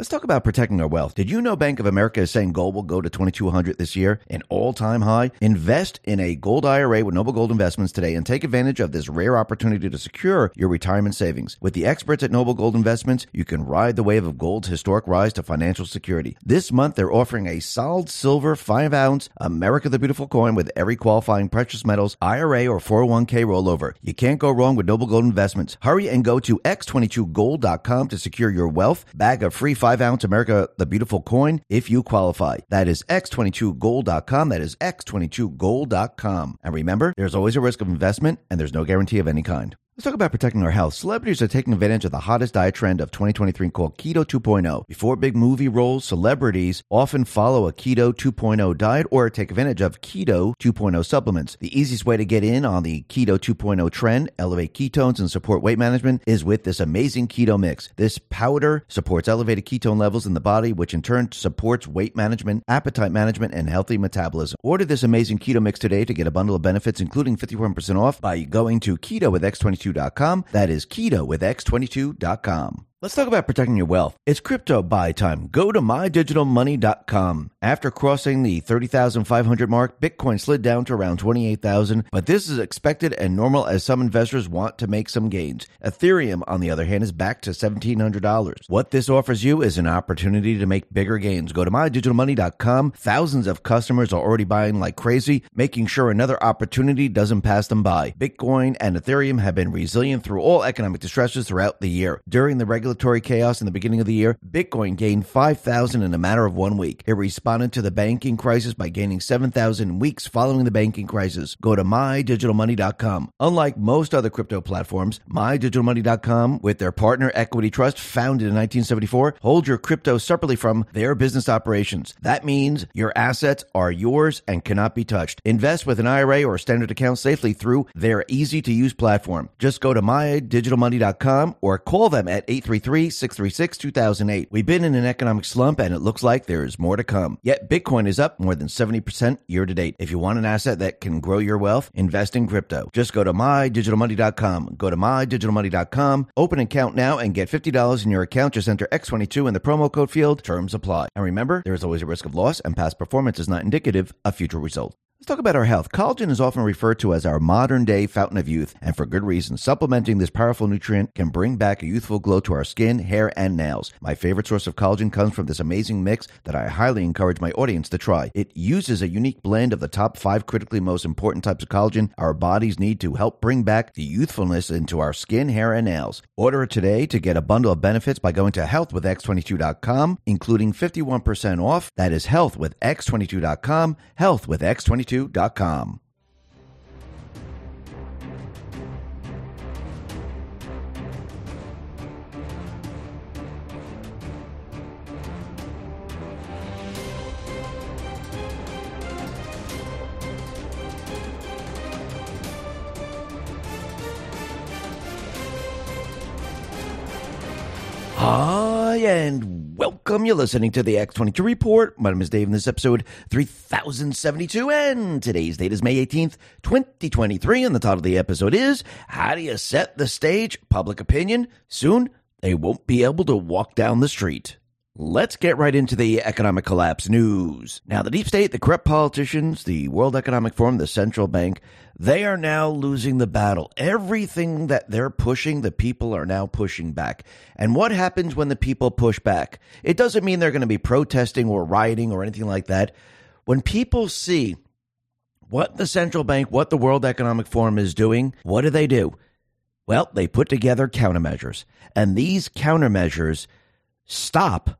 Let's talk about protecting our wealth. Did you know Bank of America is saying gold will go to $2,200 this year, an all-time high? Invest in a gold IRA with Noble Gold Investments today and take advantage of this rare opportunity to secure your retirement savings. With the experts at Noble Gold Investments, you can ride the wave of gold's historic rise to financial security. This month, they're offering a solid silver 5-ounce America the Beautiful coin with every qualifying precious metals IRA or 401k rollover. You can't go wrong with Noble Gold Investments. Hurry and go to x22gold.com to secure your wealth. Bag of free 5-ounce America the Beautiful coin if you qualify. That is x22gold.com. That is x22gold.com. And remember, there's always a risk of investment and there's no guarantee of any kind. Let's talk about protecting our health. Celebrities are taking advantage of the hottest diet trend of 2023 called Keto 2.0. Before big movie roles, celebrities often follow a Keto 2.0 diet or take advantage of Keto 2.0 supplements. The easiest way to get in on the Keto 2.0 trend, elevate ketones, and support weight management is with this amazing keto mix. This powder supports elevated ketone levels in the body, which in turn supports weight management, appetite management, and healthy metabolism. Order this amazing keto mix today to get a bundle of benefits, including 51% off by going to Keto with X22. That is keto with x22.com. Let's talk about protecting your wealth. It's crypto buy time. Go to mydigitalmoney.com. After crossing the 30,500 mark, Bitcoin slid down to around 28,000, but this is expected and normal as some investors want to make some gains. Ethereum, on the other hand, is back to $1,700. What this offers you is an opportunity to make bigger gains. Go to mydigitalmoney.com. Thousands of customers are already buying like crazy, making sure another opportunity doesn't pass them by. Bitcoin and Ethereum have been resilient through all economic distresses throughout the year. During the regular chaos in the beginning of the year, Bitcoin gained 5,000 in a matter of 1 week. It responded to the banking crisis by gaining 7,000 weeks following the banking crisis. Go to mydigitalmoney.com. Unlike most other crypto platforms, mydigitalmoney.com, with their partner Equity Trust, founded in 1974, hold your crypto separately from their business operations. That means your assets are yours and cannot be touched. Invest with an IRA or a standard account safely through their easy-to-use platform. Just go to mydigitalmoney.com or call them at 833-636-2008. We've been in an economic slump and it looks like there is more to come. Yet Bitcoin is up more than 70% year to date. If you want an asset that can grow your wealth, invest in crypto. Just go to mydigitalmoney.com. Go to mydigitalmoney.com, open an account now and get $50 in your account. Just enter X22 in the promo code field. Terms apply. And remember, there is always a risk of loss and past performance is not indicative of future results. Let's talk about our health. Collagen is often referred to as our modern-day fountain of youth, and for good reason. Supplementing this powerful nutrient can bring back a youthful glow to our skin, hair, and nails. My favorite source of collagen comes from this amazing mix that I highly encourage my audience to try. It uses a unique blend of the top 5 critically most important types of collagen our bodies need to help bring back the youthfulness into our skin, hair, and nails. Order it today to get a bundle of benefits by going to healthwithx22.com, including 51% off. That is healthwithx22.com, healthwithx22.com. Hi, and welcome. You're listening to the X22 Report. My name is Dave, and this is episode 3072, and today's date is May 18th, 2023, and the title of the episode is How Do You Set the Stage? Public Opinion. Soon, they won't be able to walk down the street. Let's get right into the economic collapse news. Now, the deep state, the corrupt politicians, the World Economic Forum, the central bank, they are now losing the battle. Everything that they're pushing, the people are now pushing back. And what happens when the people push back? It doesn't mean they're going to be protesting or rioting or anything like that. When people see what the central bank, what the World Economic Forum is doing, what do? Well, they put together countermeasures. And these countermeasures stop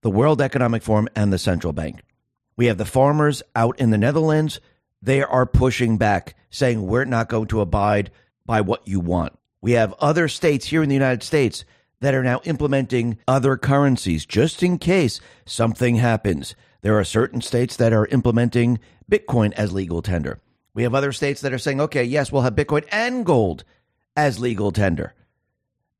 the World Economic Forum and the central bank. We have the farmers out in the Netherlands. They are pushing back, saying we're not going to abide by what you want. We have other states here in the United States that are now implementing other currencies just in case something happens. There are certain states that are implementing Bitcoin as legal tender. We have other states that are saying, okay, yes, we'll have Bitcoin and gold as legal tender.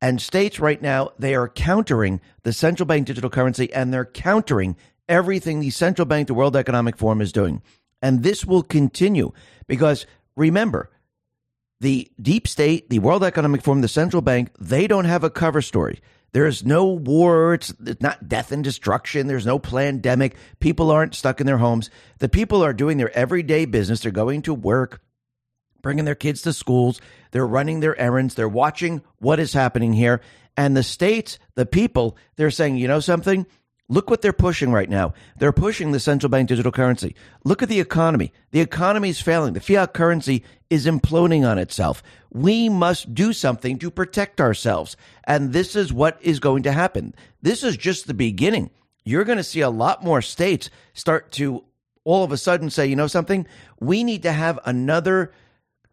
And states right now, they are countering the central bank digital currency, and they're countering everything the central bank, the World Economic Forum is doing. And this will continue because, remember, the deep state, the World Economic Forum, the central bank, they don't have a cover story. There is no war. It's not death and destruction. There's no plandemic. People aren't stuck in their homes. The people are doing their everyday business. They're going to work, bringing their kids to schools. They're running their errands. They're watching what is happening here. And the states, the people, they're saying, you know something? Look what they're pushing right now. They're pushing the central bank digital currency. Look at the economy. The economy is failing. The fiat currency is imploding on itself. We must do something to protect ourselves. And this is what is going to happen. This is just the beginning. You're going to see a lot more states start to all of a sudden say, you know something? We need to have another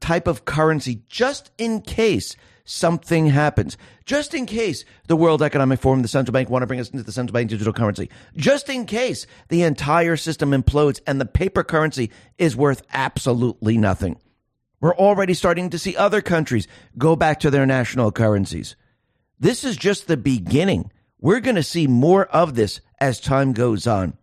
type of currency just in case something happens, just in case the World Economic Forum, the central bank want to bring us into the central bank digital currency, just in case the entire system implodes and the paper currency is worth absolutely nothing. We're already starting to see other countries go back to their national currencies. This is just the beginning. We're going to see more of this as time goes on.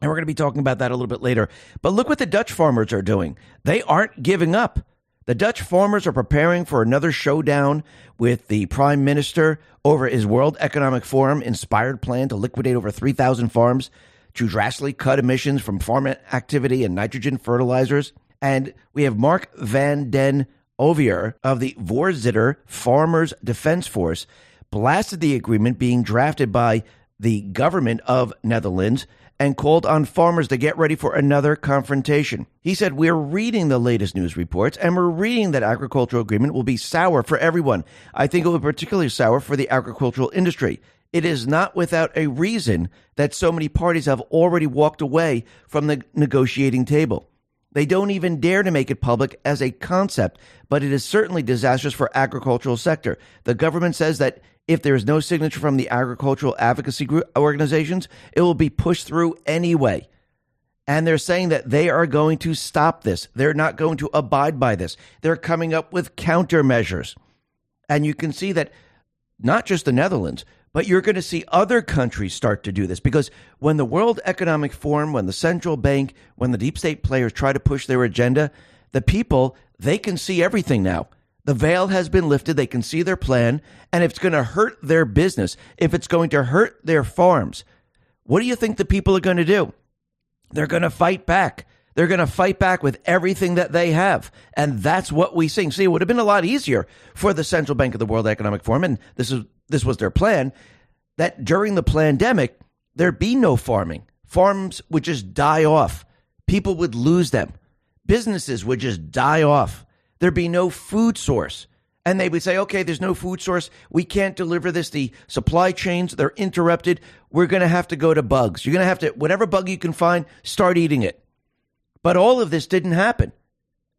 And we're going to be talking about that a little bit later. But look what the Dutch farmers are doing. They aren't giving up. The Dutch farmers are preparing for another showdown with the prime minister over his World Economic Forum-inspired plan to liquidate over 3,000 farms to drastically cut emissions from farm activity and nitrogen fertilizers. And we have Mark van den Oever of the Voorzitter Farmers Defence Force blasted the agreement being drafted by the government of Netherlands and called on farmers to get ready for another confrontation. He said, we're reading the latest news reports, and we're reading that agricultural agreement will be sour for everyone. I think it will be particularly sour for the agricultural industry. It is not without a reason that so many parties have already walked away from the negotiating table. They don't even dare to make it public as a concept, but it is certainly disastrous for agricultural sector. The government says that if there is no signature from the agricultural advocacy group organizations, it will be pushed through anyway. And they're saying that they are going to stop this. They're not going to abide by this. They're coming up with countermeasures. And you can see that not just the Netherlands, but you're going to see other countries start to do this, because when the World Economic Forum, when the central bank, when the deep state players try to push their agenda, the people, they can see everything now. The veil has been lifted. They can see their plan. And if it's going to hurt their business, if it's going to hurt their farms, what do you think the people are going to do? They're going to fight back. They're going to fight back with everything that they have. And that's what we're seeing. See, it would have been a lot easier for the Central Bank of the World Economic Forum, and this was their plan, that during the pandemic, there'd be no farming. Farms would just die off. People would lose them. Businesses would just die off. There'd be no food source. And they would say, okay, there's no food source. We can't deliver this. The supply chains, they're interrupted. We're going to have to go to bugs. You're going to have to, whatever bug you can find, start eating it. But all of this didn't happen.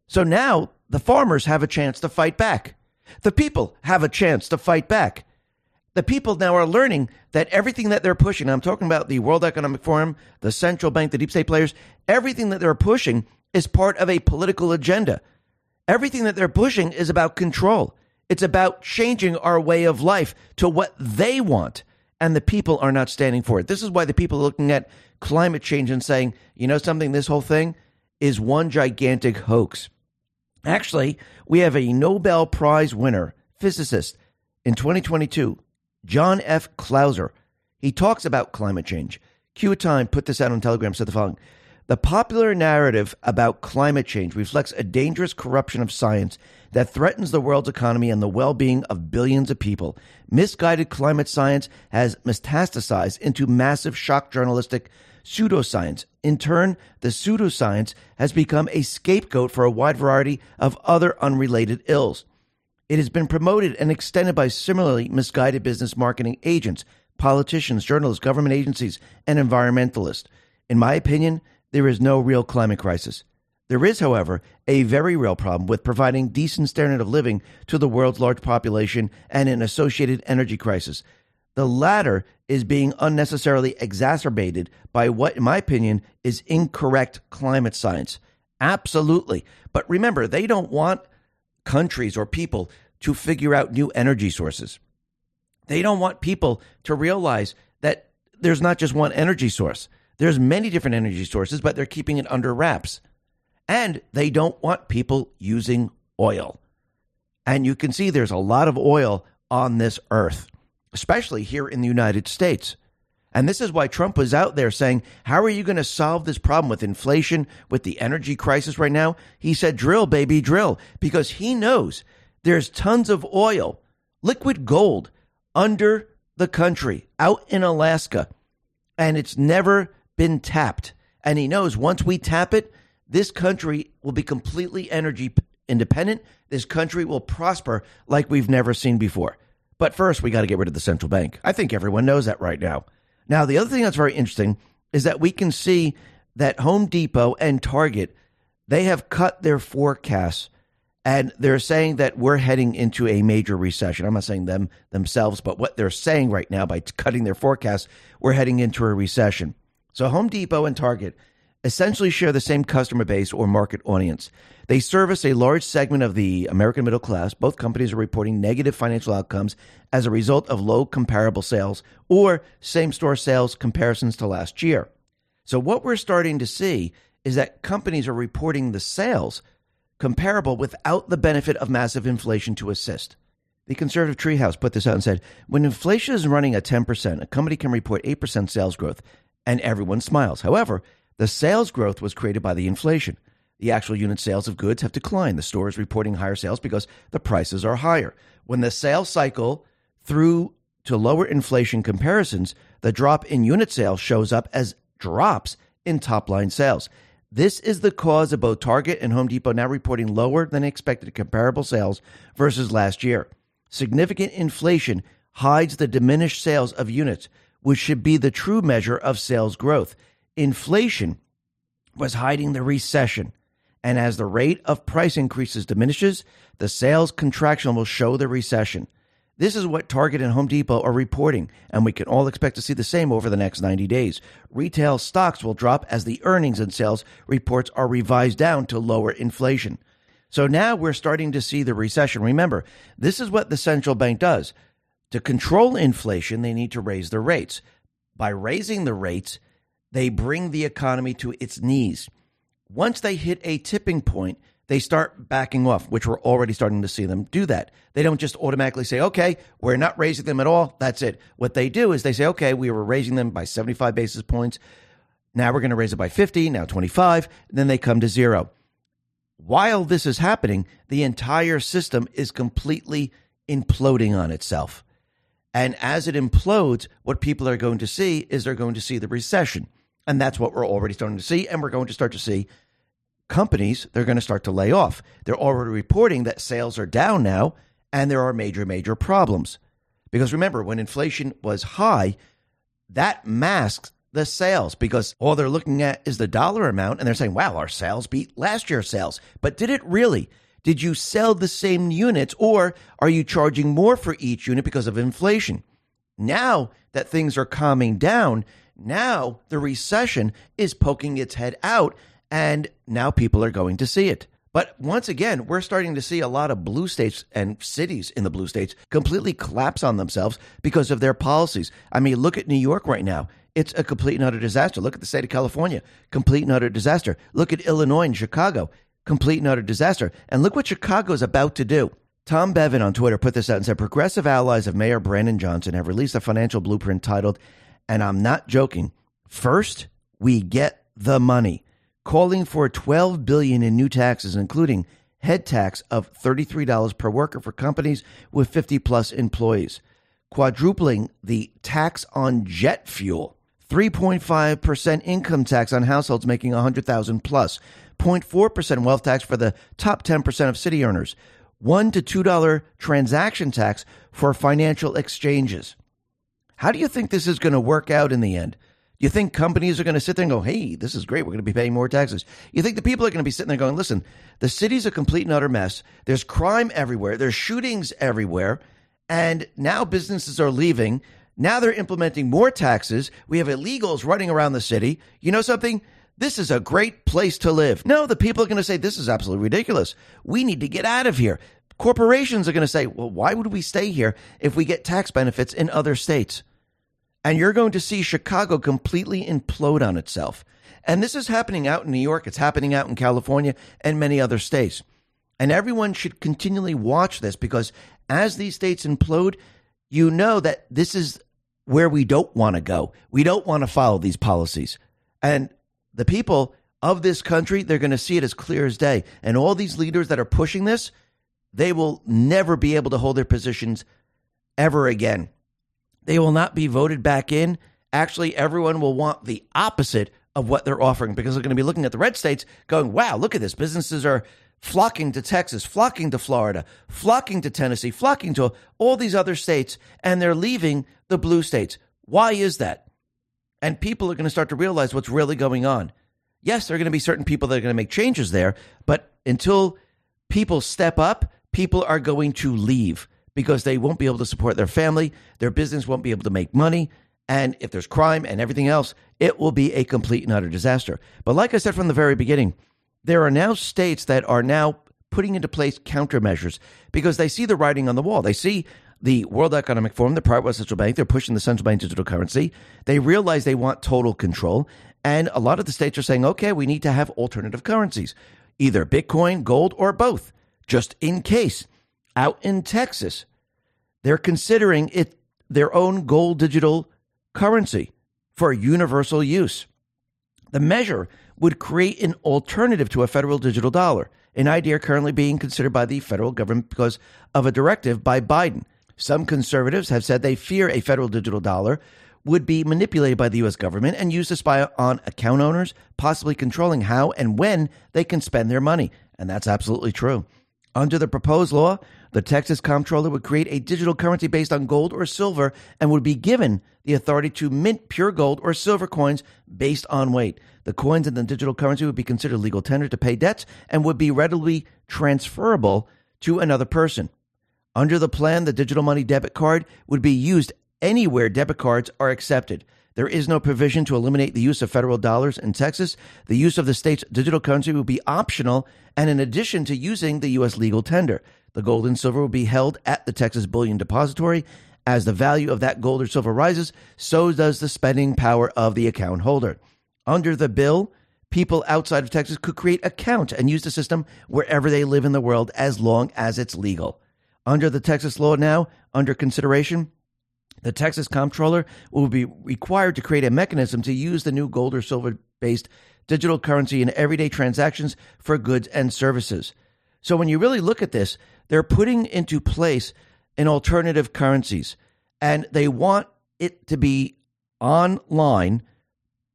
So now the farmers have a chance to fight back. The people have a chance to fight back. The people now are learning that everything that they're pushing, I'm talking about the World Economic Forum, the central bank, the deep state players, everything that they're pushing is part of a political agenda. Everything that they're pushing is about control. It's about changing our way of life to what they want. And the people are not standing for it. This is why the people are looking at climate change and saying, you know something, this whole thing is one gigantic hoax. Actually, we have a Nobel Prize winner, physicist, in 2022, John F. Clauser. He talks about climate change. Q Time put this out on Telegram, said the following. The popular narrative about climate change reflects a dangerous corruption of science that threatens the world's economy and the well-being of billions of people. Misguided climate science has metastasized into massive shock journalistic pseudoscience. In turn, the pseudoscience has become a scapegoat for a wide variety of other unrelated ills. It has been promoted and extended by similarly misguided business marketing agents, politicians, journalists, government agencies, and environmentalists. In my opinion, there is no real climate crisis. There is, however, a very real problem with providing decent standard of living to the world's large population and an associated energy crisis. The latter is being unnecessarily exacerbated by what, in my opinion, is incorrect climate science. Absolutely. But remember, they don't want countries or people to figure out new energy sources. They don't want people to realize that there's not just one energy source. There's many different energy sources, but they're keeping it under wraps. And they don't want people using oil. And you can see there's a lot of oil on this earth. especially here in the United States. And this is why Trump was out there saying, how are you going to solve this problem with inflation, with the energy crisis right now? He said, drill, baby, drill, because he knows there's tons of oil, liquid gold under the country, out in Alaska, and it's never been tapped. And he knows once we tap it, this country will be completely energy independent. This country will prosper like we've never seen before. But first, we got to get rid of the central bank. I think everyone knows that right now. Now, the other thing that's very interesting is that we can see that Home Depot and Target, they have cut their forecasts, and they're saying that we're heading into a major recession. I'm not saying them themselves, but what they're saying right now by cutting their forecasts, we're heading into a recession. So Home Depot and Target essentially share the same customer base or market audience. They service a large segment of the American middle class. Both companies are reporting negative financial outcomes as a result of low comparable sales or same-store sales comparisons to last year. So what we're starting to see is that companies are reporting the sales comparable without the benefit of massive inflation to assist. The Conservative Treehouse put this out and said, when inflation is running at 10%, a company can report 8% sales growth, and everyone smiles. However, the sales growth was created by the inflation. The actual unit sales of goods have declined. The store is reporting higher sales because the prices are higher. When the sales cycle through to lower inflation comparisons, the drop in unit sales shows up as drops in top-line sales. This is the cause of both Target and Home Depot now reporting lower than expected comparable sales versus last year. Significant inflation hides the diminished sales of units, which should be the true measure of sales growth. Inflation was hiding the recession. And as the rate of price increases diminishes, the sales contraction will show the recession. This is what Target and Home Depot are reporting, and we can all expect to see the same over the next 90 days. Retail stocks will drop as the earnings and sales reports are revised down to lower inflation. So now we're starting to see the recession. Remember, this is what the central bank does. To control inflation, they need to raise the rates. By raising the rates, they bring the economy to its knees. Once they hit a tipping point, they start backing off, which we're already starting to see them do that. They don't just automatically say, okay, we're not raising them at all. That's it. What they do is they say, okay, we were raising them by 75 basis points. Now we're going to raise it by 50, now 25. Then they come to zero. While this is happening, the entire system is completely imploding on itself. And as it implodes, what people are going to see is they're going to see the recession. And that's what we're already starting to see. And we're going to start to see companies, they're going to start to lay off. They're already reporting that sales are down now, and there are major, major problems. Because remember, when inflation was high, that masks the sales because all they're looking at is the dollar amount. And they're saying, wow, our sales beat last year's sales. But did it really? Did you sell the same units, or are you charging more for each unit because of inflation? Now that things are calming down, now the recession is poking its head out, and now people are going to see it. But once again, we're starting to see a lot of blue states and cities in the blue states completely collapse on themselves because of their policies. I mean, look at New York right now. It's a complete and utter disaster. Look at the state of California, complete and utter disaster. Look at Illinois and Chicago, complete and utter disaster. And look what Chicago is about to do. Tom Bevin on Twitter put this out and said, progressive allies of Mayor Brandon Johnson have released a financial blueprint titled, and I'm not joking, First We Get the Money, calling for $12 billion in new taxes, including head tax of $33 per worker for companies with 50-plus employees, quadrupling the tax on jet fuel, 3.5% income tax on households making $100,000 plus, 0.4% wealth tax for the top 10% of city earners, $1 to $2 transaction tax for financial exchanges. How do you think this is going to work out in the end? You think companies are going to sit there and go, hey, this is great, we're going to be paying more taxes? You think the people are going to be sitting there going, listen, the city's a complete and utter mess. There's crime everywhere. There's shootings everywhere. And now businesses are leaving. Now they're implementing more taxes. We have illegals running around the city. You know something? This is a great place to live. No, the people are going to say, this is absolutely ridiculous. We need to get out of here. Corporations are going to say, well, why would we stay here if we get tax benefits in other states? And you're going to see Chicago completely implode on itself. And this is happening out in New York. It's happening out in California and many other states. And everyone should continually watch this because as these states implode, you know that this is where we don't want to go. We don't want to follow these policies. And the people of this country, they're going to see it as clear as day. And all these leaders that are pushing this, they will never be able to hold their positions ever again. They will not be voted back in. Actually, everyone will want the opposite of what they're offering, because they're going to be looking at the red states going, wow, look at this. Businesses are flocking to Texas, flocking to Florida, flocking to Tennessee, flocking to all these other states, and they're leaving the blue states. Why is that? And people are going to start to realize what's really going on. Yes, there are going to be certain people that are going to make changes there, but until people step up, people are going to leave because they won't be able to support their family, their business won't be able to make money, and if there's crime and everything else, it will be a complete and utter disaster. But like I said from the very beginning, there are now states that are now putting into place countermeasures because they see the writing on the wall. They see the World Economic Forum, the private central bank, they're pushing the central bank digital currency. They realize they want total control. And a lot of the states are saying, okay, we need to have alternative currencies, either Bitcoin, gold, or both, just in case. Out in Texas, they're considering it their own gold digital currency for universal use. The measure would create an alternative to a federal digital dollar, an idea currently being considered by the federal government because of a directive by Biden. Some conservatives have said they fear a federal digital dollar would be manipulated by the U.S. government and used to spy on account owners, possibly controlling how and when they can spend their money. And that's absolutely true. Under the proposed law, the Texas comptroller would create a digital currency based on gold or silver and would be given the authority to mint pure gold or silver coins based on weight. The coins in the digital currency would be considered legal tender to pay debts and would be readily transferable to another person. Under the plan, the digital money debit card would be used anywhere debit cards are accepted. There is no provision to eliminate the use of federal dollars in Texas. The use of the state's digital currency will be optional and in addition to using the U.S. legal tender. The gold and silver will be held at the Texas Bullion Depository. As the value of that gold or silver rises, so does the spending power of the account holder. Under the bill, people outside of Texas could create accounts and use the system wherever they live in the world as long as it's legal. Under the Texas law now, under consideration, the Texas comptroller will be required to create a mechanism to use the new gold or silver-based digital currency in everyday transactions for goods and services. So when you really look at this, they're putting into place an alternative currencies, and they want it to be online,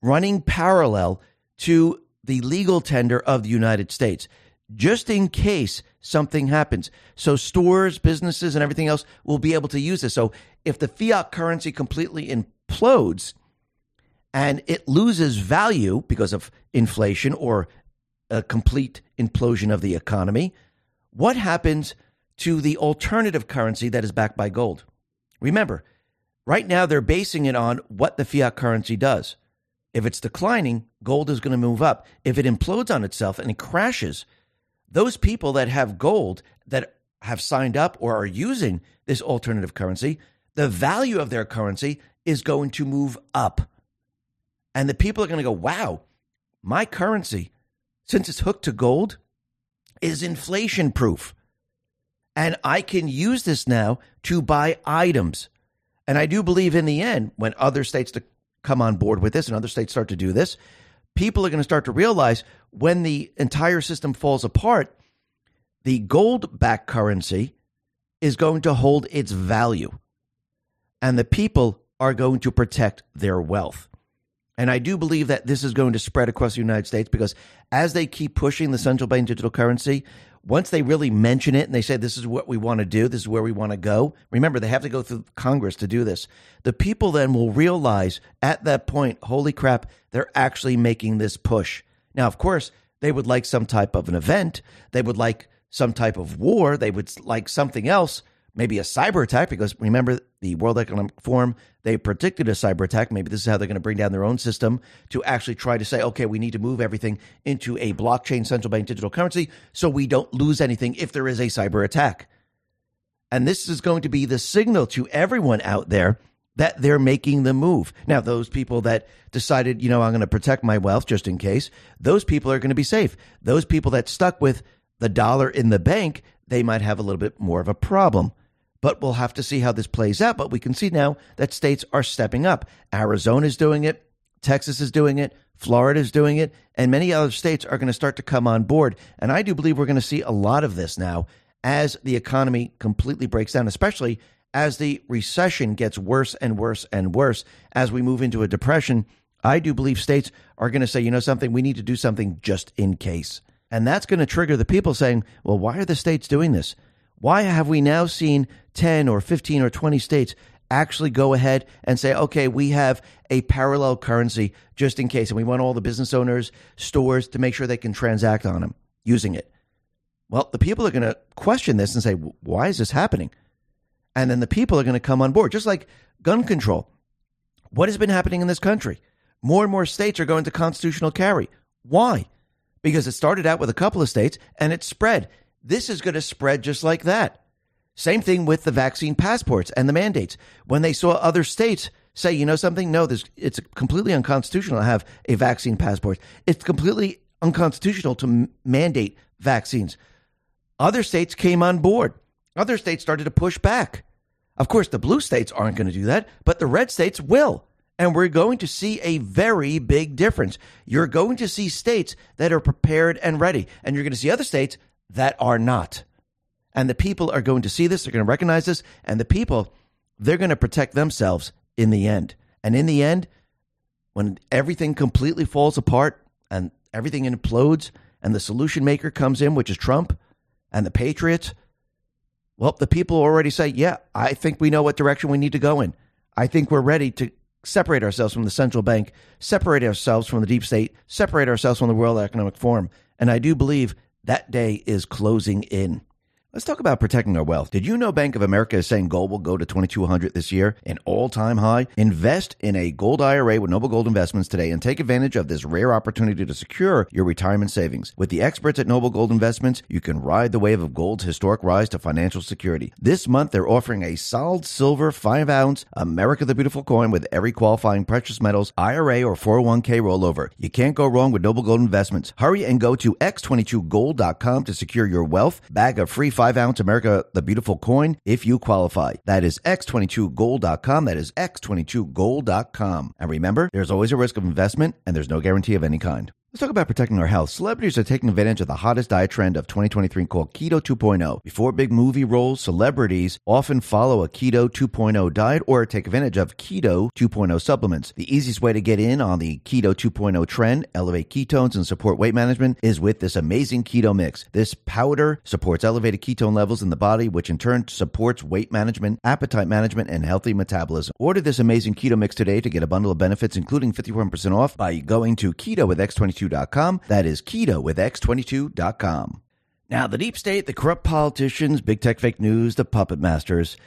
running parallel to the legal tender of the United States, just in case something happens. So stores, businesses, and everything else will be able to use this. So if the fiat currency completely implodes and it loses value because of inflation or a complete implosion of the economy, what happens to the alternative currency that is backed by gold? Remember, right now they're basing it on what the fiat currency does. If it's declining, gold is going to move up. If it implodes on itself and it crashes, those people that have gold that have signed up or are using this alternative currency, the value of their currency is going to move up. And the people are going to go, wow, my currency, since it's hooked to gold, is inflation proof. And I can use this now to buy items. And I do believe in the end, when other states to come on board with this and other states start to do this, people are going to start to realize when the entire system falls apart, the gold-backed currency is going to hold its value. And the people are going to protect their wealth. And I do believe that this is going to spread across the United States because as they keep pushing the central bank digital currency, once they really mention it and they say this is what we want to do, this is where we want to go, remember, they have to go through Congress to do this. The people then will realize at that point, holy crap, they're actually making this push. Now, of course, they would like some type of an event. They would like some type of war. They would like something else, maybe a cyber attack, because remember the World Economic Forum, they predicted a cyber attack. Maybe this is how they're going to bring down their own system to actually try to say, okay, we need to move everything into a blockchain central bank digital currency so we don't lose anything if there is a cyber attack. And this is going to be the signal to everyone out there that they're making the move. Now, those people that decided, you know, I'm going to protect my wealth just in case, those people are going to be safe. Those people that stuck with the dollar in the bank, they might have a little bit more of a problem. But we'll have to see how this plays out. But we can see now that states are stepping up. Arizona's doing it. Texas is doing it. Florida is doing it. And many other states are going to start to come on board. And I do believe we're going to see a lot of this now as the economy completely breaks down, especially as the recession gets worse and worse and worse. As we move into a depression, I do believe states are going to say, you know something, we need to do something just in case. And that's going to trigger the people saying, well, why are the states doing this? Why have we now seen 10 or 15 or 20 states actually go ahead and say, okay, we have a parallel currency just in case, and we want all the business owners, stores to make sure they can transact on them using it? Well, the people are going to question this and say, why is this happening? And then the people are going to come on board, just like gun control. What has been happening in this country? More and more states are going to constitutional carry. Why? Because it started out with a couple of states and it spread. This is going to spread just like that. Same thing with the vaccine passports and the mandates. When they saw other states say, you know something, no, it's completely unconstitutional to have a vaccine passport. It's completely unconstitutional to mandate vaccines. Other states came on board. Other states started to push back. Of course, the blue states aren't going to do that, but the red states will. And we're going to see a very big difference. You're going to see states that are prepared and ready, and you're going to see other states that are not. And the people are going to see this, they're going to recognize this, and the people, they're going to protect themselves in the end. And in the end, when everything completely falls apart and everything implodes and the solution maker comes in, which is Trump and the Patriots, well, the people already say, yeah, I think we know what direction we need to go in. I think we're ready to separate ourselves from the central bank, separate ourselves from the deep state, separate ourselves from the World Economic Forum. And I do believe that day is closing in. Let's talk about protecting our wealth. Did you know Bank of America is saying gold will go to $2,200 this year, an all-time high? Invest in a gold IRA with Noble Gold Investments today and take advantage of this rare opportunity to secure your retirement savings. With the experts at Noble Gold Investments, you can ride the wave of gold's historic rise to financial security. This month, they're offering a solid silver 5-ounce America the Beautiful coin with every qualifying precious metals IRA or 401k rollover. You can't go wrong with Noble Gold Investments. Hurry and go to x22gold.com to secure your wealth. Bag of free 5-ounce America the Beautiful coin if you qualify. That is x22gold.com. That is x22gold.com. And remember, there's always a risk of investment and there's no guarantee of any kind. Let's talk about protecting our health. Celebrities are taking advantage of the hottest diet trend of 2023 called Keto 2.0. Before big movie roles, celebrities often follow a Keto 2.0 diet or take advantage of Keto 2.0 supplements. The easiest way to get in on the Keto 2.0 trend, elevate ketones, and support weight management is with this amazing keto mix. This powder supports elevated ketone levels in the body, which in turn supports weight management, appetite management, and healthy metabolism. Order this amazing keto mix today to get a bundle of benefits, including 51% off by going to Keto with X22. That is keto with x22.com. Now, the deep state, the corrupt politicians, big tech fake news, the puppet masters,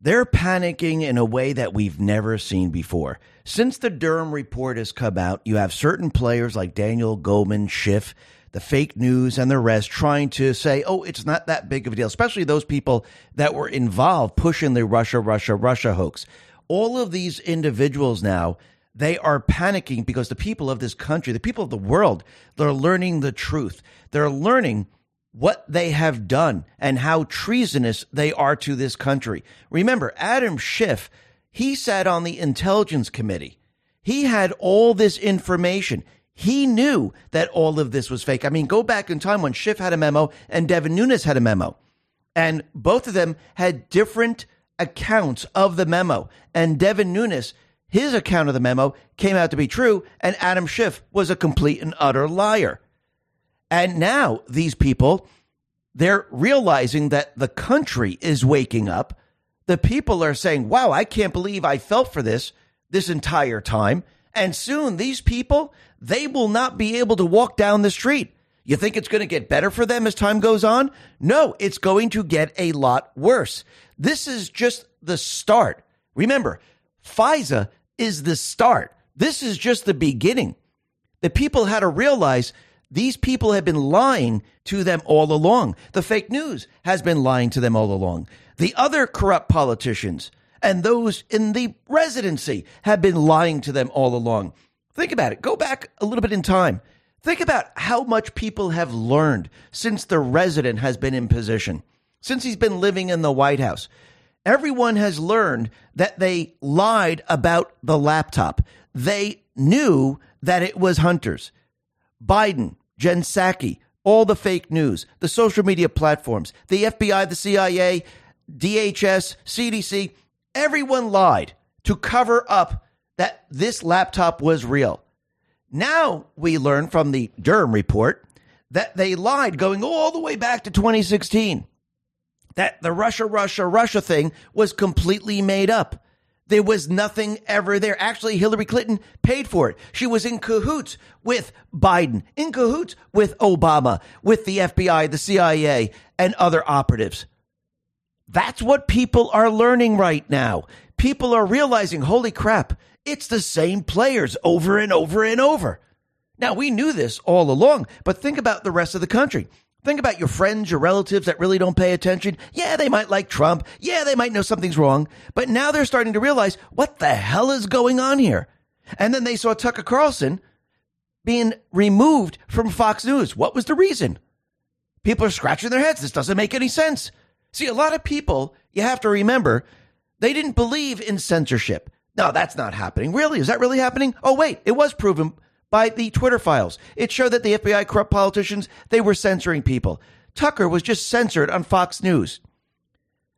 they're panicking in a way that we've never seen before. Since the Durham report has come out, you have certain players like Daniel Goleman, Schiff, the fake news and the rest trying to say, oh, it's not that big of a deal, especially those people that were involved pushing the Russia hoax. All of these individuals now, they are panicking because the people of this country, the people of the world, they're learning the truth. They're learning what they have done and how treasonous they are to this country. Remember, Adam Schiff, he sat on the Intelligence Committee. He had all this information. He knew that all of this was fake. I mean, go back in time when Schiff had a memo and Devin Nunes had a memo. And both of them had different accounts of the memo. And Devin Nunes, his account of the memo came out to be true, and Adam Schiff was a complete and utter liar. And now these people, they're realizing that the country is waking up. The people are saying, wow, I can't believe I fell for this entire time. And soon these people, they will not be able to walk down the street. You think it's going to get better for them as time goes on? No, it's going to get a lot worse. This is just the start. Remember, FISA is the start. This is just the beginning. The people had to realize these people have been lying to them all along. The fake news has been lying to them all along. The other corrupt politicians and those in the presidency have been lying to them all along. Think about it. Go back a little bit in time. Think about how much people have learned since the president has been in position, since he's been living in the White House. Everyone has learned that they lied about the laptop. They knew that it was Hunter's. Biden, Jen Psaki, all the fake news, the social media platforms, the FBI, the CIA, DHS, CDC, everyone lied to cover up that this laptop was real. Now we learn from the Durham report that they lied going all the way back to 2016, that the Russia thing was completely made up. There was nothing ever there. Actually, Hillary Clinton paid for it. She was in cahoots with Biden, in cahoots with Obama, with the FBI, the CIA, and other operatives. That's what people are learning right now. People are realizing, holy crap, it's the same players over and over and over. Now, we knew this all along, but think about the rest of the country. Think about your friends, your relatives that really don't pay attention. Yeah, they might like Trump. Yeah, they might know something's wrong. But now they're starting to realize, what the hell is going on here? And then they saw Tucker Carlson being removed from Fox News. What was the reason? People are scratching their heads. This doesn't make any sense. See, a lot of people, you have to remember, they didn't believe in censorship. No, that's not happening. Really? Is that really happening? Oh, wait, it was proven by the Twitter files. It showed that the FBI, corrupt politicians, they were censoring people. Tucker was just censored on Fox News.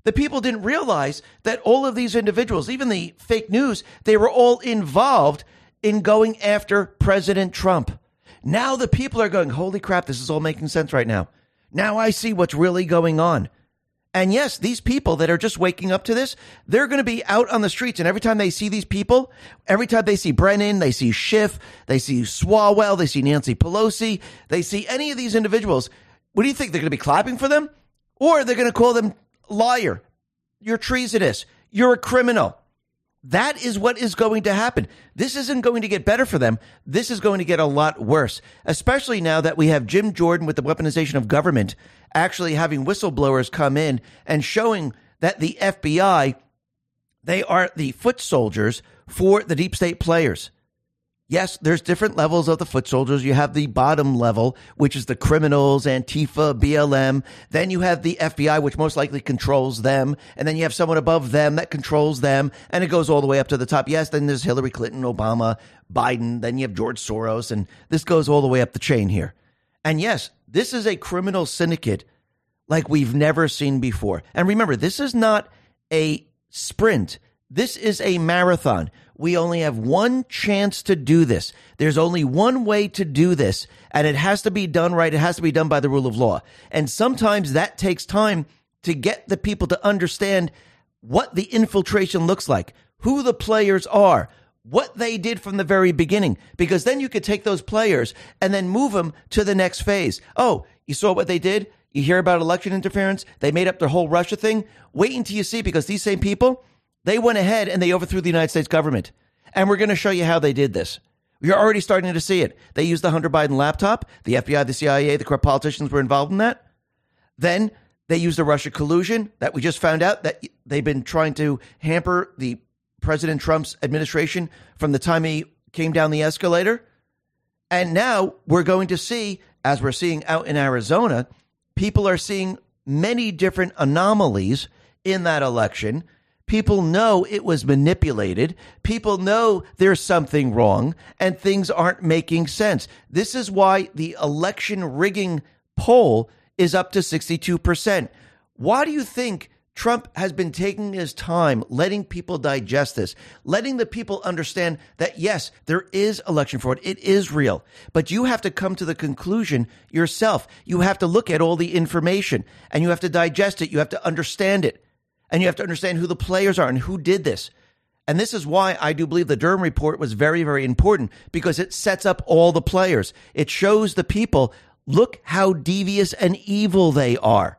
The people didn't realize that all of these individuals, even the fake news, they were all involved in going after President Trump. Now the people are going, holy crap, this is all making sense right now. Now I see what's really going on. And yes, these people that are just waking up to this, they're going to be out on the streets. And every time they see these people, every time they see Brennan, they see Schiff, they see Swalwell, they see Nancy Pelosi, they see any of these individuals, what do you think? They're going to be clapping for them? Or they're going to call them liar. You're treasonous. You're a criminal. That is what is going to happen. This isn't going to get better for them. This is going to get a lot worse, especially now that we have Jim Jordan with the weaponization of government actually having whistleblowers come in and showing that the FBI, they are the foot soldiers for the deep state players. Yes, there's different levels of the foot soldiers. You have the bottom level, which is the criminals, Antifa, BLM. Then you have the FBI, which most likely controls them. And then you have someone above them that controls them. And it goes all the way up to the top. Yes, then there's Hillary Clinton, Obama, Biden. Then you have George Soros. And this goes all the way up the chain here. And yes, this is a criminal syndicate like we've never seen before. And remember, this is not a sprint. This is a marathon. We only have one chance to do this. There's only one way to do this, and it has to be done right. It has to be done by the rule of law. And sometimes that takes time to get the people to understand what the infiltration looks like, who the players are, what they did from the very beginning, because then you could take those players and then move them to the next phase. Oh, you saw what they did? You hear about election interference? They made up their whole Russia thing. Wait until you see, because these same people, they went ahead and they overthrew the United States government. And we're going to show you how they did this. You're already starting to see it. They used the Hunter Biden laptop. The FBI, the CIA, the corrupt politicians were involved in that. Then they used the Russia collusion that we just found out that they've been trying to hamper the President Trump's administration from the time he came down the escalator. And now we're going to see, as we're seeing out in Arizona, people are seeing many different anomalies in that election. People know it was manipulated. People know there's something wrong and things aren't making sense. This is why the election rigging poll is up to 62%. Why do you think Trump has been taking his time, letting people digest this, letting the people understand that, yes, there is election fraud. It is real. But you have to come to the conclusion yourself. You have to look at all the information and you have to digest it. You have to understand it. And you have to understand who the players are and who did this. And this is why I do believe the Durham report was very, very important, because it sets up all the players. It shows the people, look how devious and evil they are.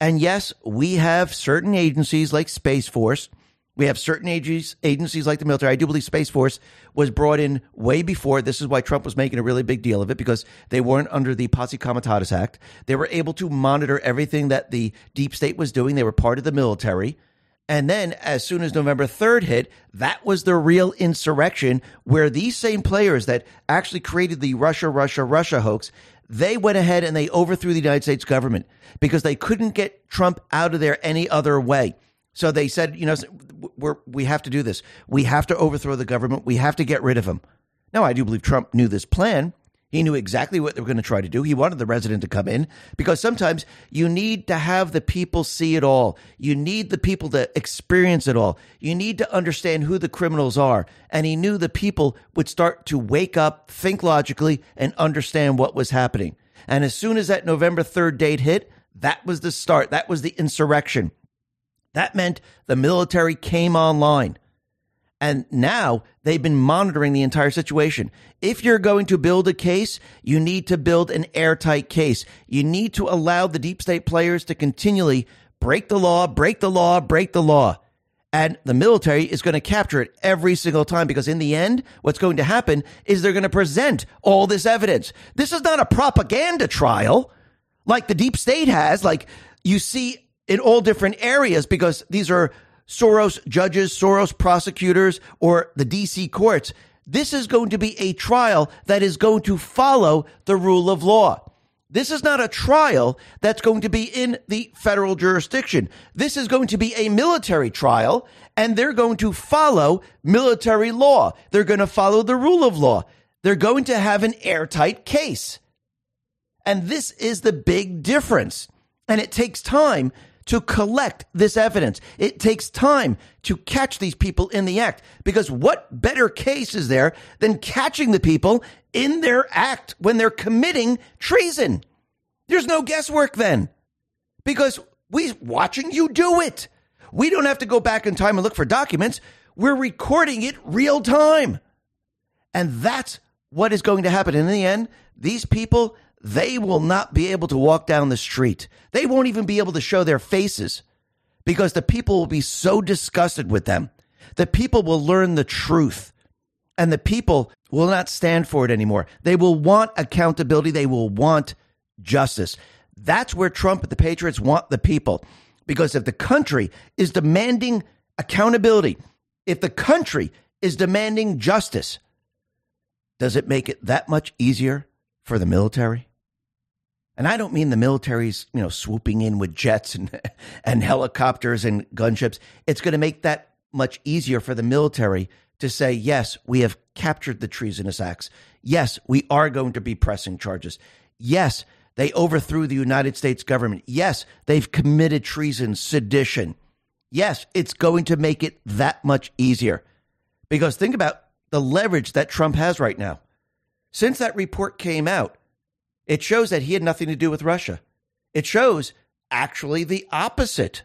And yes, we have certain agencies like Space Force. We have certain agencies like the military. I do believe Space Force was brought in way before. This is why Trump was making a really big deal of it, because they weren't under the Posse Comitatus Act. They were able to monitor everything that the deep state was doing. They were part of the military. And then as soon as November 3rd hit, that was the real insurrection where these same players that actually created the Russia hoax, they went ahead and they overthrew the United States government because they couldn't get Trump out of there any other way. So they said, you know, we have to do this. We have to overthrow the government. We have to get rid of him. Now, I do believe Trump knew this plan. He knew exactly what they were going to try to do. He wanted the president to come in because sometimes you need to have the people see it all. You need the people to experience it all. You need to understand who the criminals are. And he knew the people would start to wake up, think logically, and understand what was happening. And as soon as that November 3rd date hit, that was the start. That was the insurrection. That meant the military came online. And now they've been monitoring the entire situation. If you're going to build a case, you need to build an airtight case. You need to allow the deep state players to continually break the law, break the law, break the law. And the military is going to capture it every single time, because in the end, what's going to happen is they're going to present all this evidence. This is not a propaganda trial like the deep state has, like you see in all different areas, because these are Soros judges, Soros prosecutors, or the D.C. courts. This is going to be a trial that is going to follow the rule of law. This is not a trial that's going to be in the federal jurisdiction. This is going to be a military trial, and they're going to follow military law. They're going to follow the rule of law. They're going to have an airtight case. And this is the big difference. And it takes time to collect this evidence. It takes time to catch these people in the act, because what better case is there than catching the people in their act when they're committing treason? There's no guesswork then, because we're watching you do it. We don't have to go back in time and look for documents. We're recording it real time. And that's what is going to happen. And in the end, these people, they will not be able to walk down the street. They won't even be able to show their faces, because the people will be so disgusted with them. The people will learn the truth, and the people will not stand for it anymore. They will want accountability. They will want justice. That's where Trump and the Patriots want the people, because if the country is demanding accountability, if the country is demanding justice, does it make it that much easier for the military? And I don't mean the military's, you know, swooping in with jets and helicopters and gunships. It's going to make that much easier for the military to say, yes, we have captured the treasonous acts. Yes, we are going to be pressing charges. Yes, they overthrew the United States government. Yes, they've committed treason, sedition. Yes, it's going to make it that much easier, because think about the leverage that Trump has right now. Since that report came out, it shows that he had nothing to do with Russia. It shows actually the opposite.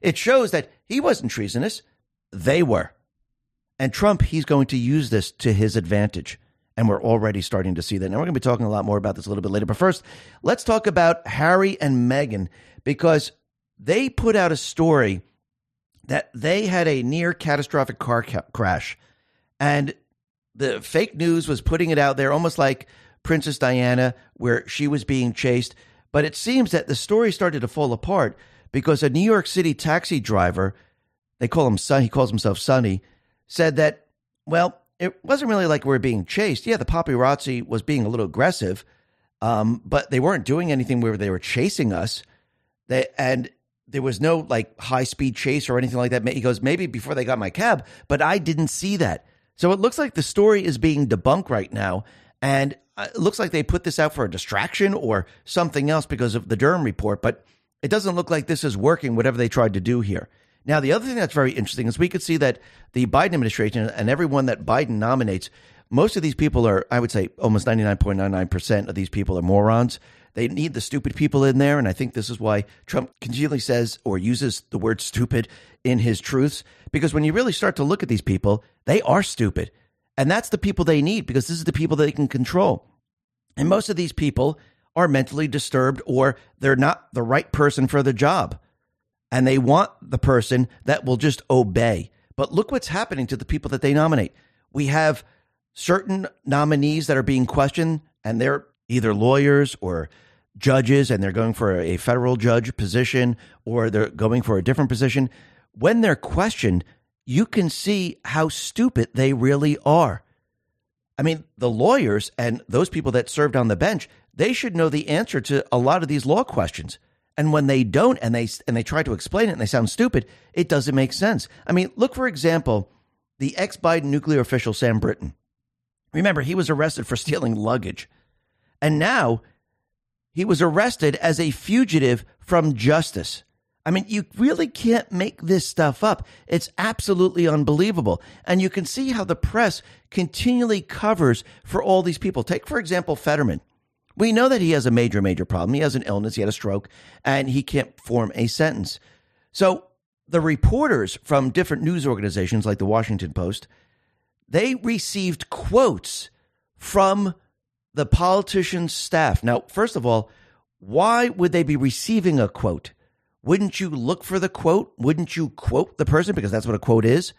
It shows that he wasn't treasonous. They were. And Trump, he's going to use this to his advantage. And we're already starting to see that. And we're going to be talking a lot more about this a little bit later. But first, let's talk about Harry and Meghan, because they put out a story that they had a near catastrophic car crash. And the fake news was putting it out there, almost like Princess Diana, where she was being chased. But it seems that the story started to fall apart, because a New York City taxi driver, they call him Sonny, he calls himself Sonny, said that, well, it wasn't really like we were being chased. Yeah, the paparazzi was being a little aggressive, but they weren't doing anything where they were chasing us. And there was no like high-speed chase or anything like that. He goes, maybe before they got my cab, but I didn't see that. So it looks like the story is being debunked right now, and it looks like they put this out for a distraction or something else because of the Durham report, but it doesn't look like this is working, whatever they tried to do here. Now, the other thing that's very interesting is we could see that the Biden administration and everyone that Biden nominates, most of these people are, I would say almost 99.99% of these people are morons. They need the stupid people in there, and I think this is why Trump continually says or uses the word stupid in his truths, because when you really start to look at these people, they are stupid, and that's the people they need, because this is the people they can control. And most of these people are mentally disturbed, or they're not the right person for the job, and they want the person that will just obey. But look what's happening to the people that they nominate. We have certain nominees that are being questioned, and they're either lawyers or judges, and they're going for a federal judge position, or they're going for a different position. When they're questioned, you can see how stupid they really are. I mean, the lawyers and those people that served on the bench, they should know the answer to a lot of these law questions. And when they don't, and they try to explain it and they sound stupid, it doesn't make sense. I mean, look, for example, the ex-Biden nuclear official, Sam Britton. Remember, he was arrested for stealing luggage. And now he was arrested as a fugitive from justice. I mean, you really can't make this stuff up. It's absolutely unbelievable. And you can see how the press continually covers for all these people. Take, for example, Fetterman. We know that he has a major, major problem. He has an illness. He had a stroke, and he can't form a sentence. So the reporters from different news organizations like the Washington Post, they received quotes from the politician's staff. Now, first of all, why would they be receiving a quote? Wouldn't you look for the quote? Wouldn't you quote the person? Because that's what a quote is.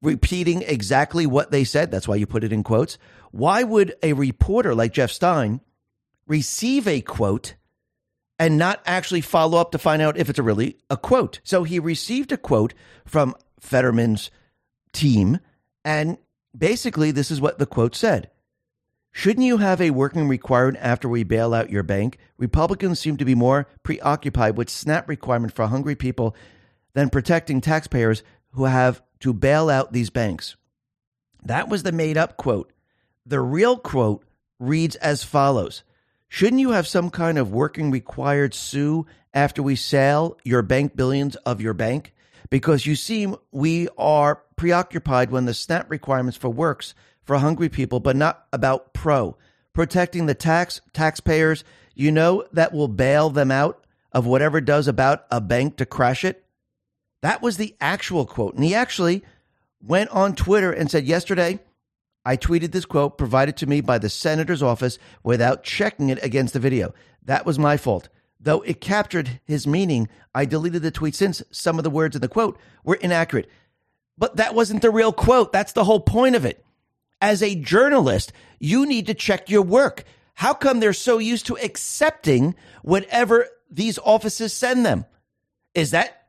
Repeating exactly what they said. That's why you put it in quotes. Why would a reporter like Jeff Stein receive a quote and not actually follow up to find out if it's really a quote? So he received a quote from Fetterman's team. And basically, this is what the quote said. Shouldn't you have a working requirement after we bail out your bank? Republicans seem to be more preoccupied with SNAP requirement for hungry people than protecting taxpayers who have to bail out these banks. That was the made-up quote. The real quote reads as follows. Shouldn't you have some kind of working required sue after we sell your bank billions of your bank? Because you seem we are preoccupied when the SNAP requirements for works for hungry people, but not about protecting the taxpayers, you know, that will bail them out of whatever does about a bank to crash it. That was the actual quote. And he actually went on Twitter and said, yesterday, I tweeted this quote provided to me by the senator's office without checking it against the video. That was my fault. Though it captured his meaning, I deleted the tweet since some of the words in the quote were inaccurate. But that wasn't the real quote. That's the whole point of it. As a journalist, you need to check your work. How come they're so used to accepting whatever these offices send them? Is that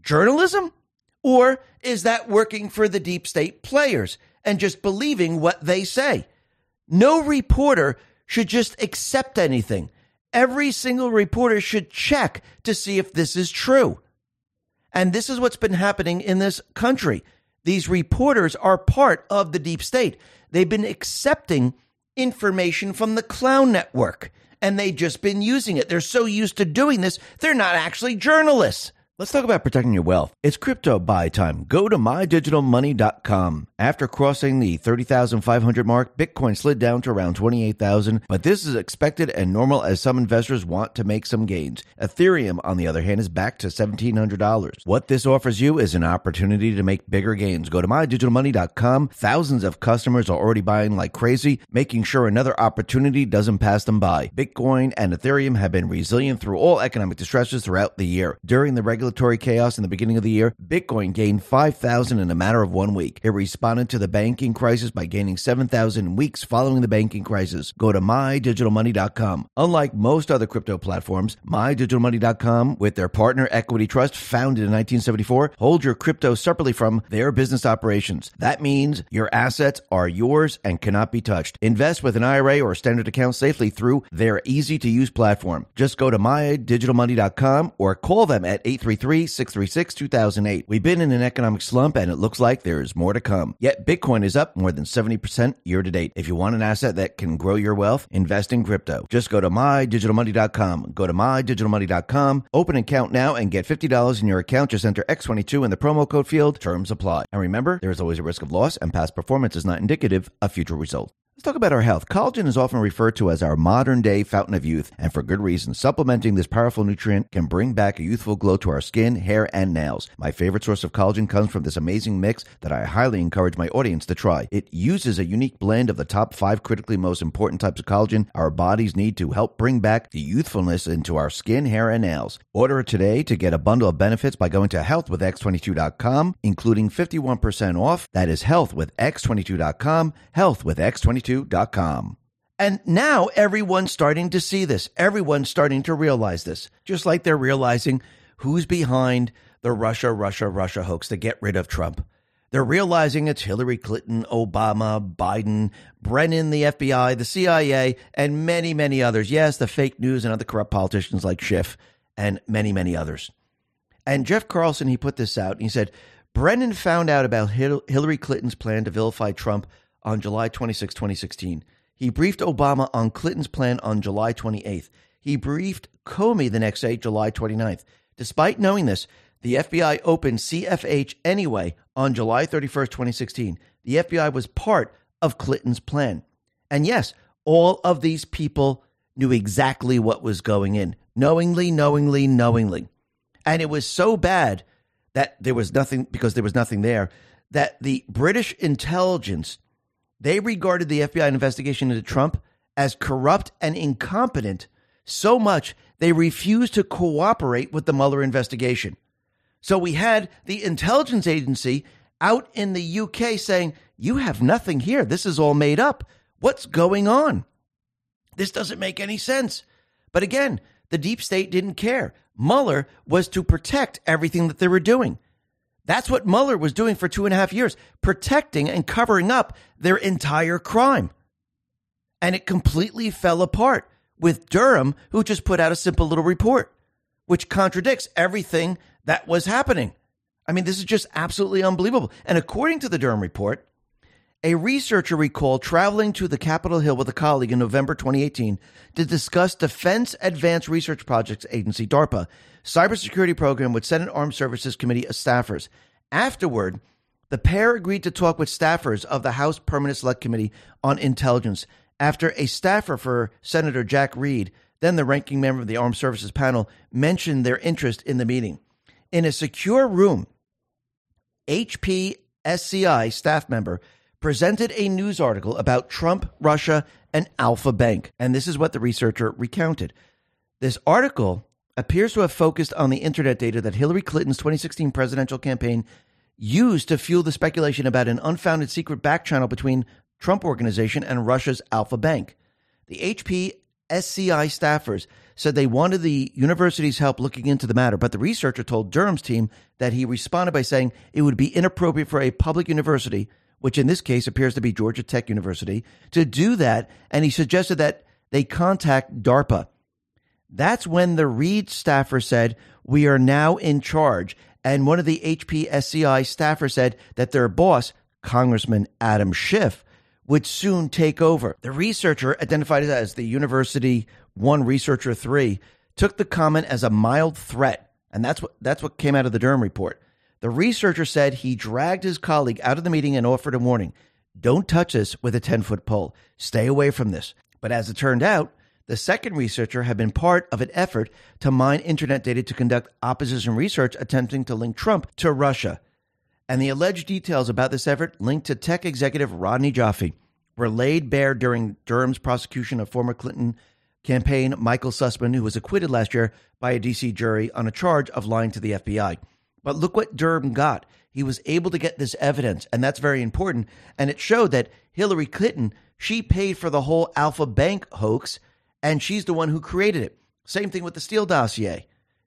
journalism? Or is that working for the deep state players and just believing what they say? No reporter should just accept anything. Every single reporter should check to see if this is true. And this is what's been happening in this country. These reporters are part of the deep state. They've been accepting information from the clown network, and they've just been using it. They're so used to doing this, they're not actually journalists. Let's talk about protecting your wealth. It's crypto buy time. Go to mydigitalmoney.com. After crossing the 30,500 mark, Bitcoin slid down to around 28,000, but this is expected and normal as some investors want to make some gains. Ethereum, on the other hand, is back to $1,700. What this offers you is an opportunity to make bigger gains. Go to mydigitalmoney.com. Thousands of customers are already buying like crazy, making sure another opportunity doesn't pass them by. Bitcoin and Ethereum have been resilient through all economic distresses throughout the year. During the regulatory chaos in the beginning of the year, Bitcoin gained 5,000 in a matter of 1 week. It responded to the banking crisis by gaining 7,000 in weeks following the banking crisis. Go to mydigitalmoney.com. Unlike most other crypto platforms, mydigitalmoney.com, with their partner Equity Trust, founded in 1974, hold your crypto separately from their business operations. That means your assets are yours and cannot be touched. Invest with an IRA or standard account safely through their easy-to-use platform. Just go to mydigitalmoney.com or call them at 833-636-2008. We've been in an economic slump, and it looks like there is more to come. Yet Bitcoin is up more than 70% year to date. If you want an asset that can grow your wealth, invest in crypto. Just go to mydigitalmoney.com. Go to mydigitalmoney.com. Open an account now and get $50 in your account. Just enter X22 in the promo code field. Terms apply. And remember, there is always a risk of loss, and past performance is not indicative of future results. Let's talk about our health. Collagen is often referred to as our modern-day fountain of youth, and for good reason. Supplementing this powerful nutrient can bring back a youthful glow to our skin, hair, and nails. My favorite source of collagen comes from this amazing mix that I highly encourage my audience to try. It uses a unique blend of the top 5 critically most important types of collagen our bodies need to help bring back the youthfulness into our skin, hair, and nails. Order it today to get a bundle of benefits by going to healthwithx22.com, including 51% off. That is healthwithx22.com, healthwithx22.com. And now everyone's starting to see this. Everyone's starting to realize this, just like they're realizing who's behind the Russia hoax to get rid of Trump. They're realizing it's Hillary Clinton, Obama, Biden, Brennan, the FBI, the CIA, and many, many others. Yes, the fake news and other corrupt politicians like Schiff. and many, many others. And Jeff Carlson, he put this out, and he said, Brennan found out about Hillary Clinton's plan to vilify Trump on July 26, 2016. He briefed Obama on Clinton's plan on July 28th. He briefed Comey the next day, July 29th. Despite knowing this, the FBI opened CFH anyway on July 31st, 2016. The FBI was part of Clinton's plan. And yes, all of these people knew exactly what was going in. Knowingly. And it was so bad that there was nothing, because there was nothing there, that the British intelligence, they regarded the FBI investigation into Trump as corrupt and incompetent so much they refused to cooperate with the Mueller investigation. So we had the intelligence agency out in the UK saying, you have nothing here. This is all made up. What's going on? This doesn't make any sense. But again, the deep state didn't care. Mueller was to protect everything that they were doing. That's what Mueller was doing for 2.5 years, protecting and covering up their entire crime. And it completely fell apart with Durham, who just put out a simple little report, which contradicts everything that was happening. I mean, this is just absolutely unbelievable. And according to the Durham report, a researcher recalled traveling to the Capitol Hill with a colleague in November 2018 to discuss Defense Advanced Research Projects Agency, DARPA, cybersecurity program with Senate Armed Services Committee staffers. Afterward, the pair agreed to talk with staffers of the House Permanent Select Committee on Intelligence. After a staffer for Senator Jack Reed, then the ranking member of the Armed Services panel, mentioned their interest in the meeting. In a secure room, HPSCI staff member presented a news article about Trump, Russia, and Alpha Bank. And this is what the researcher recounted. This article appears to have focused on the internet data that Hillary Clinton's 2016 presidential campaign used to fuel the speculation about an unfounded secret back channel between Trump Organization and Russia's Alpha Bank. The HPSCI staffers said they wanted the university's help looking into the matter, but the researcher told Durham's team that he responded by saying it would be inappropriate for a public university, which in this case appears to be Georgia Tech University, to do that, and he suggested that they contact DARPA. That's when the Reed staffer said, we are now in charge, and one of the HPSCI staffer said that their boss, Congressman Adam Schiff, would soon take over. The researcher, identified as the University 1 Researcher 3, took the comment as a mild threat, and that's what came out of the Durham report. The researcher said he dragged his colleague out of the meeting and offered a warning. Don't touch this with a 10-foot pole. Stay away from this. But as it turned out, the second researcher had been part of an effort to mine internet data to conduct opposition research attempting to link Trump to Russia. And the alleged details about this effort linked to tech executive Rodney Jaffe were laid bare during Durham's prosecution of former Clinton campaign Michael Sussman, who was acquitted last year by a D.C. jury on a charge of lying to the FBI. But look what Durham got. He was able to get this evidence, and that's very important. And it showed that Hillary Clinton, she paid for the whole Alpha Bank hoax, and she's the one who created it. Same thing with the Steele dossier.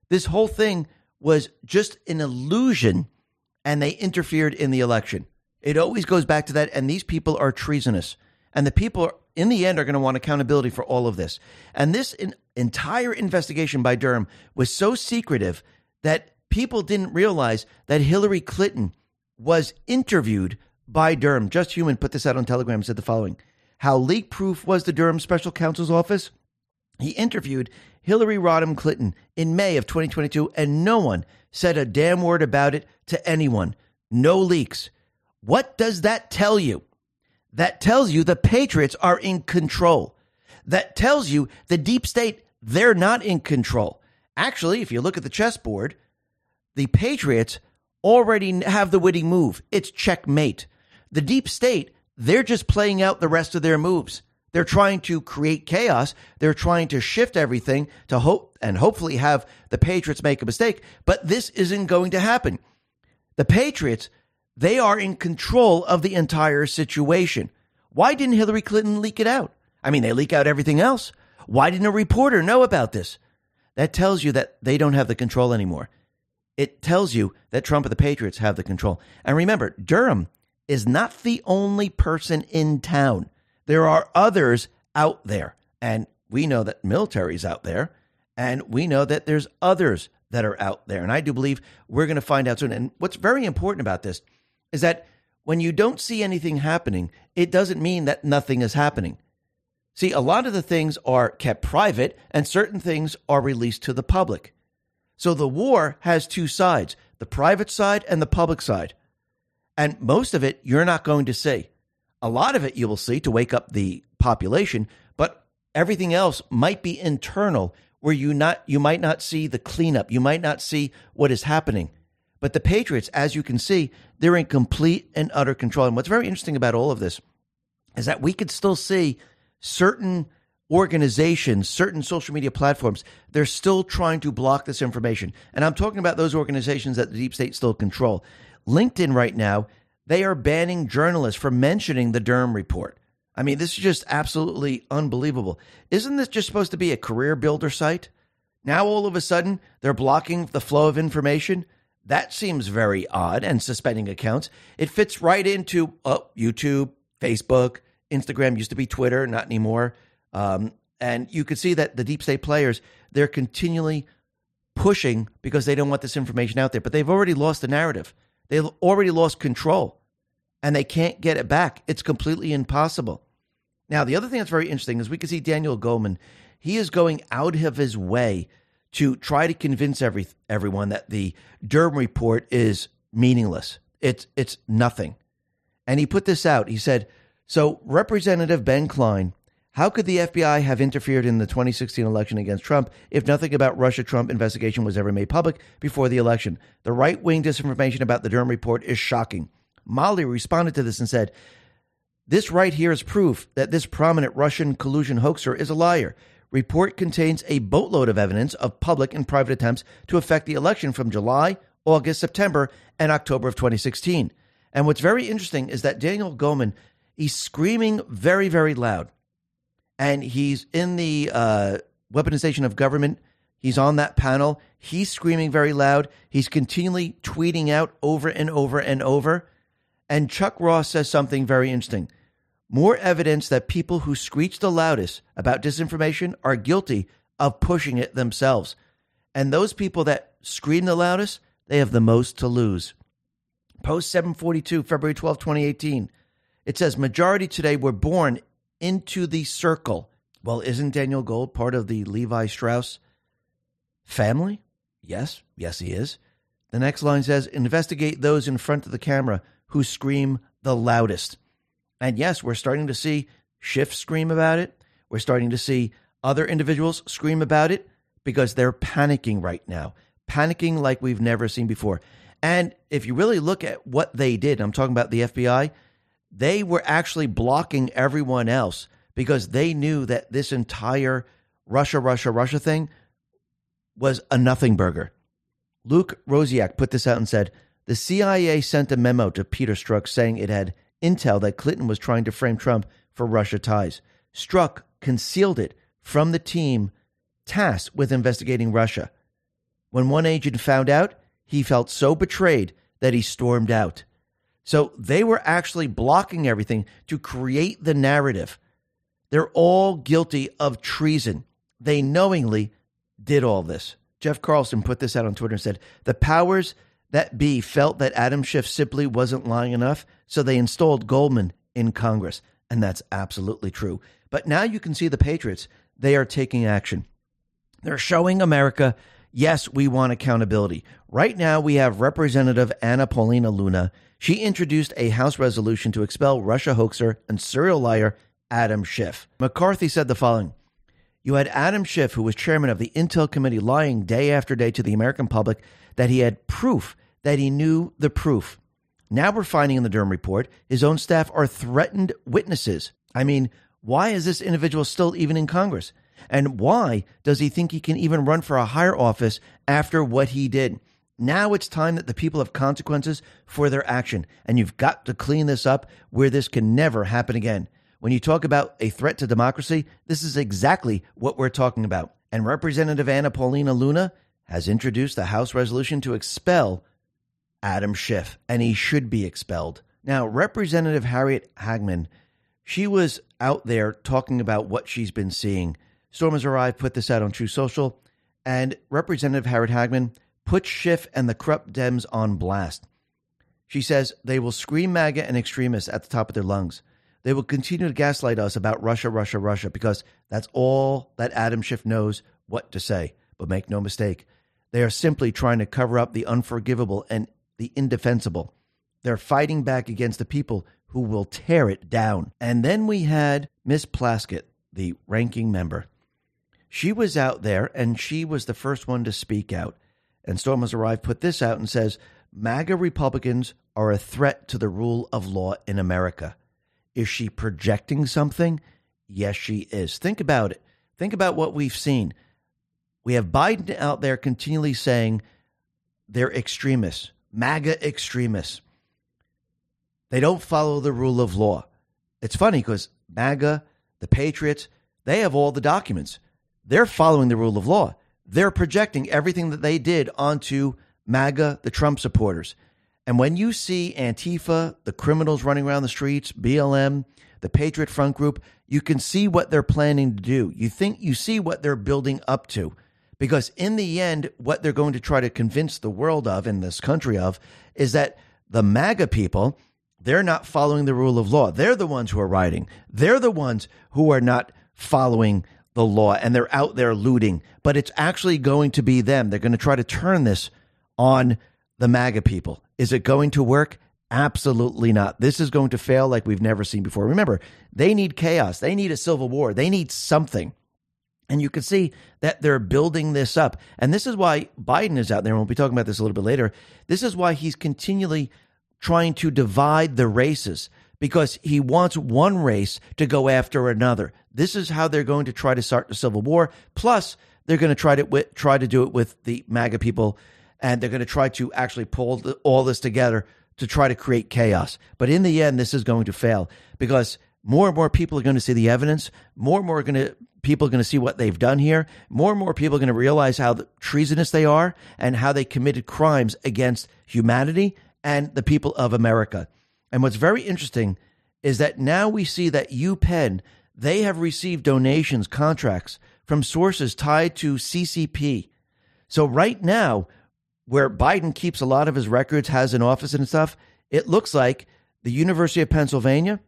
This whole thing was just an illusion, and they interfered in the election. It always goes back to that, and these people are treasonous. And the people, in the end, are going to want accountability for all of this. And this entire investigation by Durham was so secretive that people didn't realize that Hillary Clinton was interviewed by Durham. Just Human put this out on Telegram and said the following. How leak-proof was the Durham special counsel's office? He interviewed Hillary Rodham Clinton in May of 2022, and no one said a damn word about it to anyone. No leaks. What does that tell you? That tells you the Patriots are in control. That tells you the deep state, they're not in control. Actually, if you look at the chessboard, the Patriots already have the winning move. It's checkmate. The deep state, they're just playing out the rest of their moves. They're trying to create chaos. They're trying to shift everything to hope and hopefully have the Patriots make a mistake. But this isn't going to happen. The Patriots, they are in control of the entire situation. Why didn't Hillary Clinton leak it out? I mean, they leak out everything else. Why didn't a reporter know about this? That tells you that they don't have the control anymore. It tells you that Trump and the Patriots have the control. And remember, Durham is not the only person in town. There are others out there. And we know that military's out there. And we know that there's others that are out there. And I do believe we're going to find out soon. And what's very important about this is that when you don't see anything happening, it doesn't mean that nothing is happening. See, a lot of the things are kept private and certain things are released to the public. So the war has two sides, the private side and the public side. And most of it you're not going to see. A lot of it you will see to wake up the population, but everything else might be internal where you might not see the cleanup. You might not see what is happening. But the Patriots, as you can see, they're in complete and utter control. And what's very interesting about all of this is that we could still see certain organizations, certain social media platforms, they're still trying to block this information. And I'm talking about those organizations that the deep state still control. LinkedIn right now, they are banning journalists from mentioning the Durham report. I mean, this is just absolutely unbelievable. Isn't this just supposed to be a career builder site? Now, all of a sudden, they're blocking the flow of information. That seems very odd, and suspending accounts. It fits right into YouTube, Facebook, Instagram, used to be Twitter, not anymore. And you could see that the deep state players, they're continually pushing because they don't want this information out there. But they've already lost the narrative. They've already lost control, and they can't get it back. It's completely impossible. Now, the other thing that's very interesting is we can see Daniel Goleman. He is going out of his way to try to convince everyone that the Durham report is meaningless. It's nothing. And he put this out. He said, so Representative Ben Klein, how could the FBI have interfered in the 2016 election against Trump if nothing about Russia-Trump investigation was ever made public before the election? The right-wing disinformation about the Durham report is shocking. Molly responded to this and said, this right here is proof that this prominent Russian collusion hoaxer is a liar. Report contains a boatload of evidence of public and private attempts to affect the election from July, August, September, and October of 2016. And what's very interesting is that Daniel Goleman, he's screaming very, very loud. And he's in the weaponization of government. He's on that panel. He's screaming very loud. He's continually tweeting out over and over and over. And Chuck Ross says something very interesting. More evidence that people who screech the loudest about disinformation are guilty of pushing it themselves. And those people that scream the loudest, they have the most to lose. Post 742, February 12, 2018. It says, majority today were born into the circle. Well, isn't Daniel Gold part of the Levi Strauss family? Yes. Yes, he is. The next line says, investigate those in front of the camera who scream the loudest. And yes, we're starting to see Schiff scream about it. We're starting to see other individuals scream about it because they're panicking right now, panicking like we've never seen before. And if you really look at what they did, I'm talking about the FBI, they were actually blocking everyone else because they knew that this entire Russia thing was a nothing burger. Luke Rosiak put this out and said, the CIA sent a memo to Peter Strzok saying it had intel that Clinton was trying to frame Trump for Russia ties. Strzok concealed it from the team tasked with investigating Russia. When one agent found out, he felt so betrayed that he stormed out. So they were actually blocking everything to create the narrative. They're all guilty of treason. They knowingly did all this. Jeff Carlson put this out on Twitter and said, the powers that be felt that Adam Schiff simply wasn't lying enough, so they installed Goldman in Congress. And that's absolutely true. But now you can see the Patriots, they are taking action. They're showing America, yes, we want accountability. Right now, we have Representative Anna Paulina Luna. She introduced a House resolution to expel Russia hoaxer and serial liar Adam Schiff. McCarthy said the following. You had Adam Schiff, who was chairman of the Intel Committee, lying day after day to the American public that he had proof, that he knew the proof. Now we're finding in the Durham report, his own staff are threatened witnesses. I mean, why is this individual still even in Congress? And why does he think he can even run for a higher office after what he did? Now it's time that the people have consequences for their action, and you've got to clean this up where this can never happen again. When you talk about a threat to democracy, this is exactly what we're talking about. And Representative Anna Paulina Luna has introduced the House resolution to expel Adam Schiff, and he should be expelled. Now, Representative Harriet Hagman, she was out there talking about what she's been seeing. Storm Has Arrived put this out on True Social. and Representative Harriet Hagman put Schiff and the corrupt Dems on blast. She says they will scream MAGA and extremists at the top of their lungs. They will continue to gaslight us about Russia, Russia, Russia, because that's all that Adam Schiff knows what to say. But make no mistake, they are simply trying to cover up the unforgivable and the indefensible. They're fighting back against the people who will tear it down. And then we had Miss Plaskett, the ranking member. She was out there, and she was the first one to speak out. And Storm Has Arrived put this out and says, MAGA Republicans are a threat to the rule of law in America. Is she projecting something? Yes, she is. Think about it. Think about what we've seen. We have Biden out there continually saying they're extremists, MAGA extremists. They don't follow the rule of law. It's funny because MAGA, the Patriots, they have all the documents. They're following the rule of law. They're projecting everything that they did onto MAGA, the Trump supporters. And when you see Antifa, the criminals running around the streets, BLM, the Patriot Front Group, you can see what they're planning to do. You think you see what they're building up to. Because in the end, what they're going to try to convince the world of and this country of is that the MAGA people, they're not following the rule of law. They're the ones who are rioting. They're the ones who are not following the law, and they're out there looting. But it's actually going to be them. They're going to try to turn this on the MAGA people. Is it going to work? Absolutely not. This is going to fail like we've never seen before. Remember, they need chaos. They need a civil war. They need something. And you can see that they're building this up. And this is why Biden is out there. And we'll be talking about this a little bit later. This is why he's continually trying to divide the races, because he wants one race to go after another. This is how they're going to try to start the civil war. Plus, they're going to try to do it with the MAGA people, and they're going to try to actually pull all this together to try to create chaos. But in the end, this is going to fail, because more and more people are going to see the evidence. More and more people are going to see what they've done here. More and more people are going to realize how treasonous they are and how they committed crimes against humanity and the people of America. And what's very interesting is that now we see that UPenn, they have received donations, contracts from sources tied to CCP. So right now, where Biden keeps a lot of his records, has an office and stuff, it looks like the University of Pennsylvania,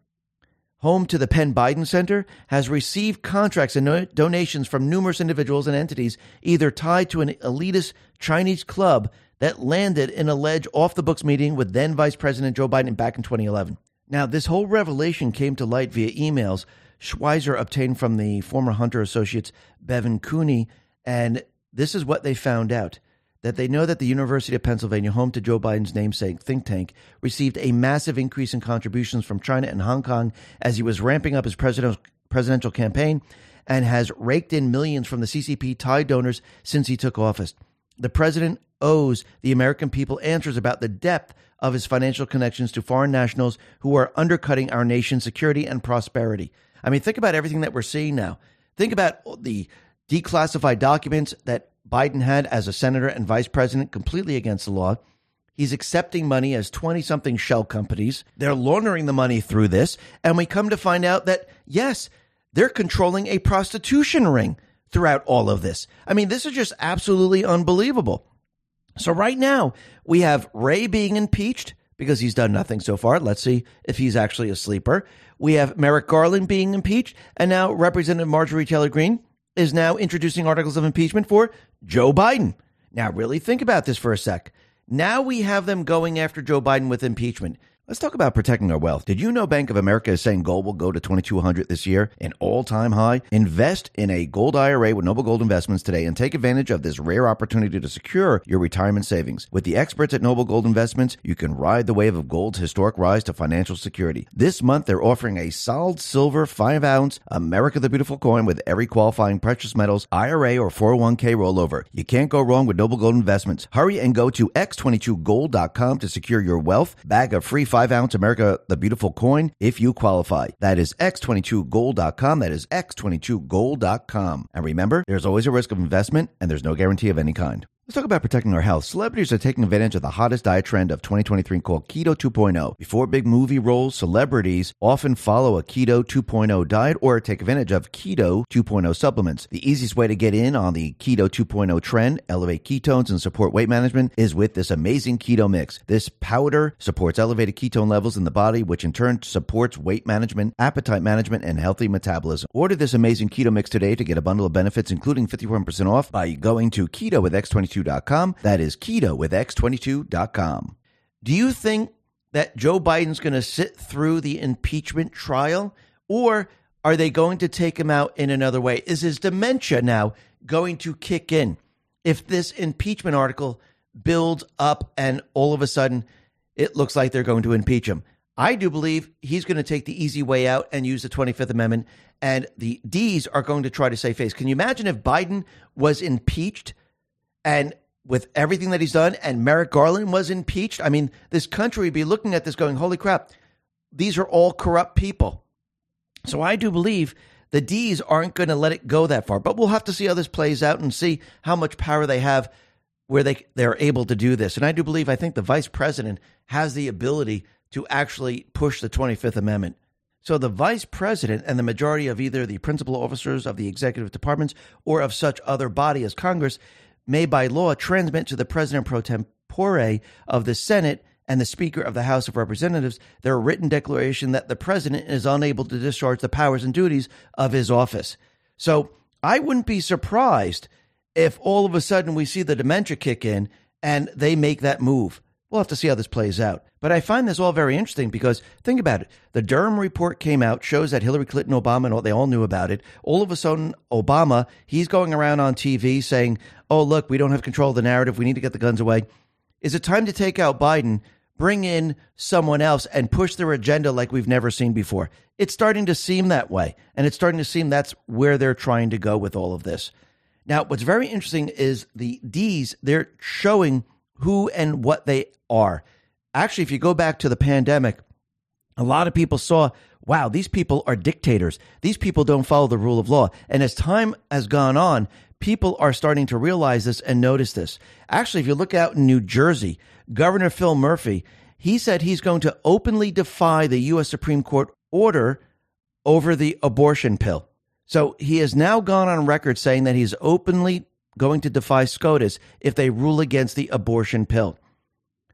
home to the Penn Biden Center, has received contracts and donations from numerous individuals and entities either tied to an elitist Chinese club that landed in a alleged off-the-books meeting with then-Vice President Joe Biden back in 2011. Now, this whole revelation came to light via emails Schweizer obtained from the former Hunter Associates Bevan Cooney, and this is what they found out, that they know that the University of Pennsylvania, home to Joe Biden's namesake think tank, received a massive increase in contributions from China and Hong Kong as he was ramping up his presidential campaign, and has raked in millions from the CCP tied donors since he took office. The president owes the American people answers about the depth of his financial connections to foreign nationals who are undercutting our nation's security and prosperity. I mean, think about everything that we're seeing now. Think about the declassified documents that Biden had as a senator and vice president, completely against the law. He's accepting money as 20-something shell companies. They're laundering the money through this. And we come to find out that, yes, they're controlling a prostitution ring throughout all of this. I mean, this is just absolutely unbelievable. So right now, we have Ray being impeached because he's done nothing so far. Let's see if he's actually a sleeper. We have Merrick Garland being impeached. And now Representative Marjorie Taylor Greene is now introducing articles of impeachment for Joe Biden. Now, really think about this for a sec. Now we have them going after Joe Biden with impeachment. Let's talk about protecting our wealth. Did you know Bank of America is saying gold will go to $2,200 this year, an all-time high? Invest in a gold IRA with Noble Gold Investments today and take advantage of this rare opportunity to secure your retirement savings. With the experts at Noble Gold Investments, you can ride the wave of gold's historic rise to financial security. This month, they're offering a solid silver 5-ounce America the Beautiful coin with every qualifying precious metals IRA or 401k rollover. You can't go wrong with Noble Gold Investments. Hurry and go to x22gold.com to secure your wealth. Bag of free 5-ounce America the Beautiful coin if you qualify. That is x22gold.com. That is x22gold.com. And remember, there's always a risk of investment and there's no guarantee of any kind. Let's talk about protecting our health. Celebrities are taking advantage of the hottest diet trend of 2023 called Keto 2.0. Before big movie roles, celebrities often follow a Keto 2.0 diet or take advantage of Keto 2.0 supplements. The easiest way to get in on the Keto 2.0 trend, elevate ketones, and support weight management is with this amazing keto mix. This powder supports elevated ketone levels in the body, which in turn supports weight management, appetite management, and healthy metabolism. Order this amazing keto mix today to get a bundle of benefits, including 51% off by going to Keto with X22. That is keto with X22.com. Do you think that Joe Biden's going to sit through the impeachment trial, or are they going to take him out in another way? Is his dementia now going to kick in if this impeachment article builds up and all of a sudden it looks like they're going to impeach him? I do believe he's going to take the easy way out and use the 25th Amendment, and the D's are going to try to save face. Can you imagine if Biden was impeached? And with everything that he's done, and Merrick Garland was impeached, I mean, this country would be looking at this going, holy crap, these are all corrupt people. So I do believe the D's aren't going to let it go that far. But we'll have to see how this plays out and see how much power they have where they're able to do this. And I do believe, I think the vice president has the ability to actually push the 25th Amendment. So the vice president and the majority of either the principal officers of the executive departments or of such other body as Congress may by law transmit to the president pro tempore of the Senate and the Speaker of the House of Representatives their written declaration that the president is unable to discharge the powers and duties of his office. So I wouldn't be surprised if all of a sudden we see the dementia kick in and they make that move. We'll have to see how this plays out. But I find this all very interesting because think about it. The Durham report came out, shows that Hillary Clinton, Obama, and they all knew about it. All of a sudden, Obama, he's going around on TV saying, oh, look, we don't have control of the narrative. We need to get the guns away. Is it time to take out Biden, bring in someone else, and push their agenda like we've never seen before? It's starting to seem that way. And it's starting to seem that's where they're trying to go with all of this. Now, what's very interesting is the D's, they're showing who and what they are. Actually, if you go back to the pandemic, a lot of people saw, wow, these people are dictators. These people don't follow the rule of law. And as time has gone on, people are starting to realize this and notice this. Actually, if you look out in New Jersey, Governor Phil Murphy, he said he's going to openly defy the U.S. Supreme Court order over the abortion pill. So he has now gone on record saying that he's openly going to defy SCOTUS if they rule against the abortion pill.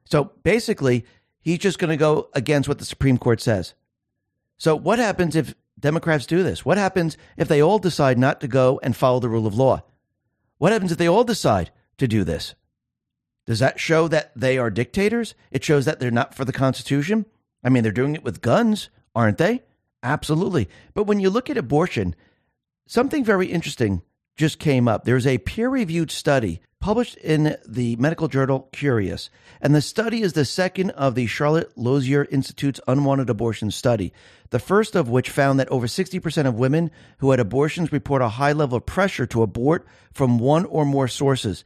So basically, he's just going to go against what the Supreme Court says. So what happens if Democrats do this? What happens if they all decide not to go and follow the rule of law? What happens if they all decide to do this? Does that show that they are dictators? It shows that they're not for the Constitution. I mean, they're doing it with guns, aren't they? Absolutely. But when you look at abortion, something very interesting just came up. There's a peer-reviewed study published in the medical journal Curious, and the study is the second of the Charlotte Lozier Institute's unwanted abortion study, the first of which found that over 60% of women who had abortions report a high level of pressure to abort from one or more sources.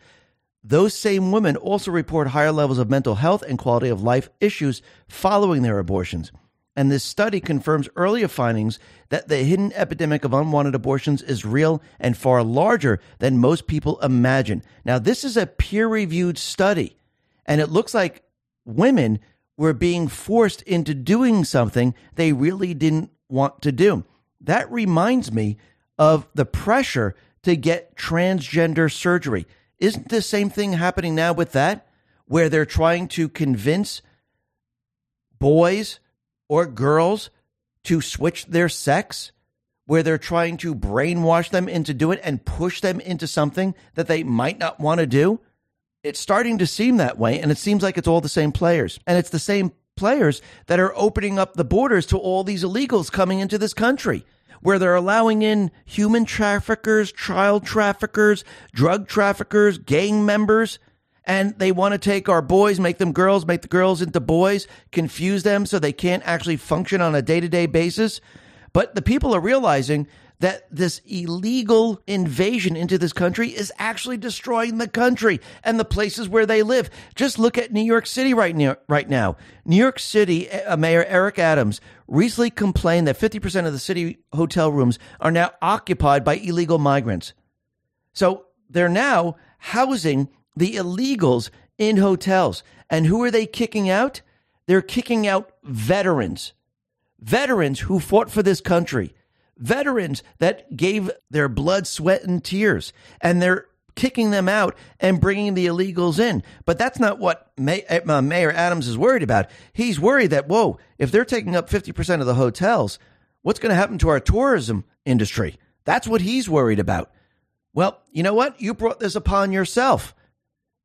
Those same women also report higher levels of mental health and quality of life issues following their abortions. And this study confirms earlier findings that the hidden epidemic of unwanted abortions is real and far larger than most people imagine. Now, this is a peer-reviewed study, and it looks like women were being forced into doing something they really didn't want to do. That reminds me of the pressure to get transgender surgery. Isn't the same thing happening now with that, where they're trying to convince boys or girls to switch their sex, where they're trying to brainwash them into doing it and push them into something that they might not want to do? It's starting to seem that way, and it seems like it's all the same players. And it's the same players that are opening up the borders to all these illegals coming into this country, where they're allowing in human traffickers, child traffickers, drug traffickers, gang members. And they want to take our boys, make them girls, make the girls into boys, confuse them so they can't actually function on a day-to-day basis. But the people are realizing that this illegal invasion into this country is actually destroying the country and the places where they live. Just look at New York City right now. New York City Mayor Eric Adams recently complained that 50% of the city hotel rooms are now occupied by illegal migrants. So they're now housing the illegals in hotels. And who are they kicking out? They're kicking out veterans. Veterans who fought for this country. Veterans that gave their blood, sweat, and tears. And they're kicking them out and bringing the illegals in. But that's not what Mayor Adams is worried about. He's worried that, whoa, if they're taking up 50% of the hotels, what's going to happen to our tourism industry? That's what he's worried about. Well, you know what? You brought this upon yourself.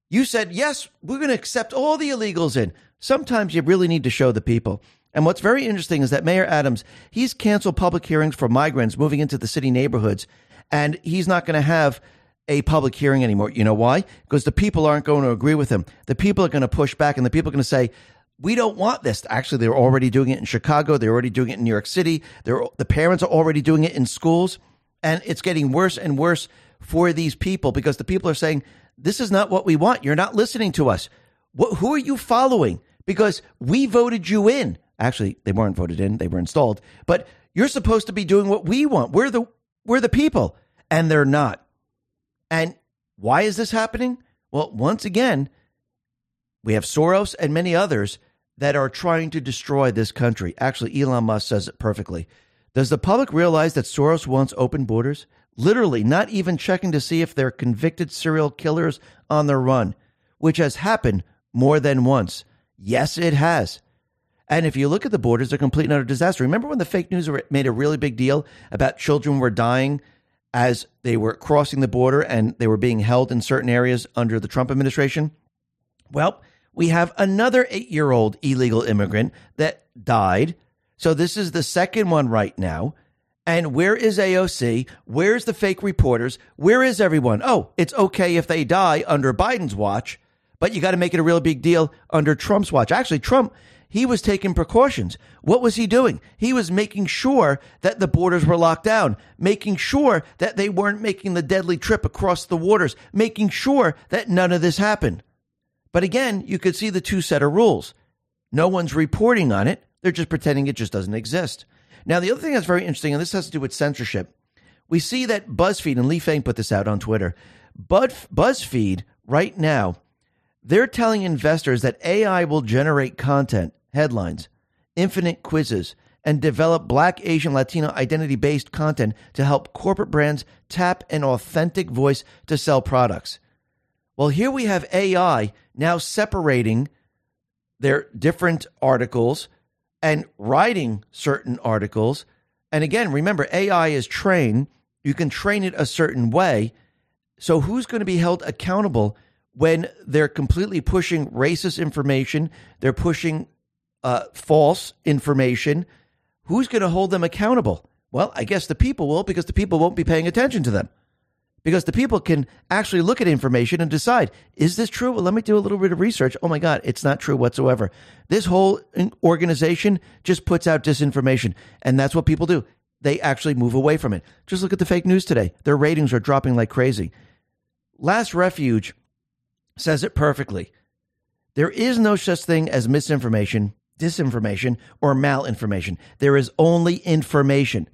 You said, yes, we're going to accept all the illegals in. Sometimes you really need to show the people. And what's very interesting is that Mayor Adams, he's canceled public hearings for migrants moving into the city neighborhoods, and he's not going to have a public hearing anymore. You know why? Because the people aren't going to agree with him. The people are going to push back, and the people are going to say, we don't want this. Actually, they're already doing it in Chicago. They're already doing it in New York City. The parents are already doing it in schools. And it's getting worse and worse for these people because the people are saying, this is not what we want. You're not listening to us. Who are you following? Because we voted you in. Actually, they weren't voted in. They were installed. But you're supposed to be doing what we want. We're the people. And they're not. And why is this happening? Well, once again, we have Soros and many others that are trying to destroy this country. Actually, Elon Musk says it perfectly. Does the public realize that Soros wants open borders? Literally, not even checking to see if they're convicted serial killers on the run, which has happened more than once. Yes, it has. And if you look at the borders, they're complete and utter disaster. Remember when the fake news made a really big deal about children were dying as they were crossing the border and they were being held in certain areas under the Trump administration? Well, we have another 8-year-old illegal immigrant that died. So this is the second one right now. And where is AOC? Where's the fake reporters? Where is everyone? Oh, it's okay if they die under Biden's watch, but you got to make it a real big deal under Trump's watch. Actually, Trump, he was taking precautions. What was he doing? He was making sure that the borders were locked down, making sure that they weren't making the deadly trip across the waters, making sure that none of this happened. But again, you could see the two set of rules. No one's reporting on it. They're just pretending it just doesn't exist. Now, the other thing that's very interesting, and this has to do with censorship. We see that BuzzFeed, and Lee Fang put this out on Twitter, but BuzzFeed right now, they're telling investors that AI will generate content, headlines, infinite quizzes, and develop Black, Asian, Latino identity-based content to help corporate brands tap an authentic voice to sell products. Well, here we have AI now separating their different articles and writing certain articles. And again, remember, AI is trained. You can train it a certain way. So who's going to be held accountable when they're completely pushing racist information, they're pushing false information? Who's going to hold them accountable? Well, I guess the people will, because the people won't be paying attention to them. Because the people can actually look at information and decide, is this true? Well, let me do a little bit of research. Oh my God, it's not true whatsoever. This whole organization just puts out disinformation. And that's what people do. They actually move away from it. Just look at the fake news today. Their ratings are dropping like crazy. Last Refuge says it perfectly. There is no such thing as misinformation, disinformation, or malinformation. There is only information.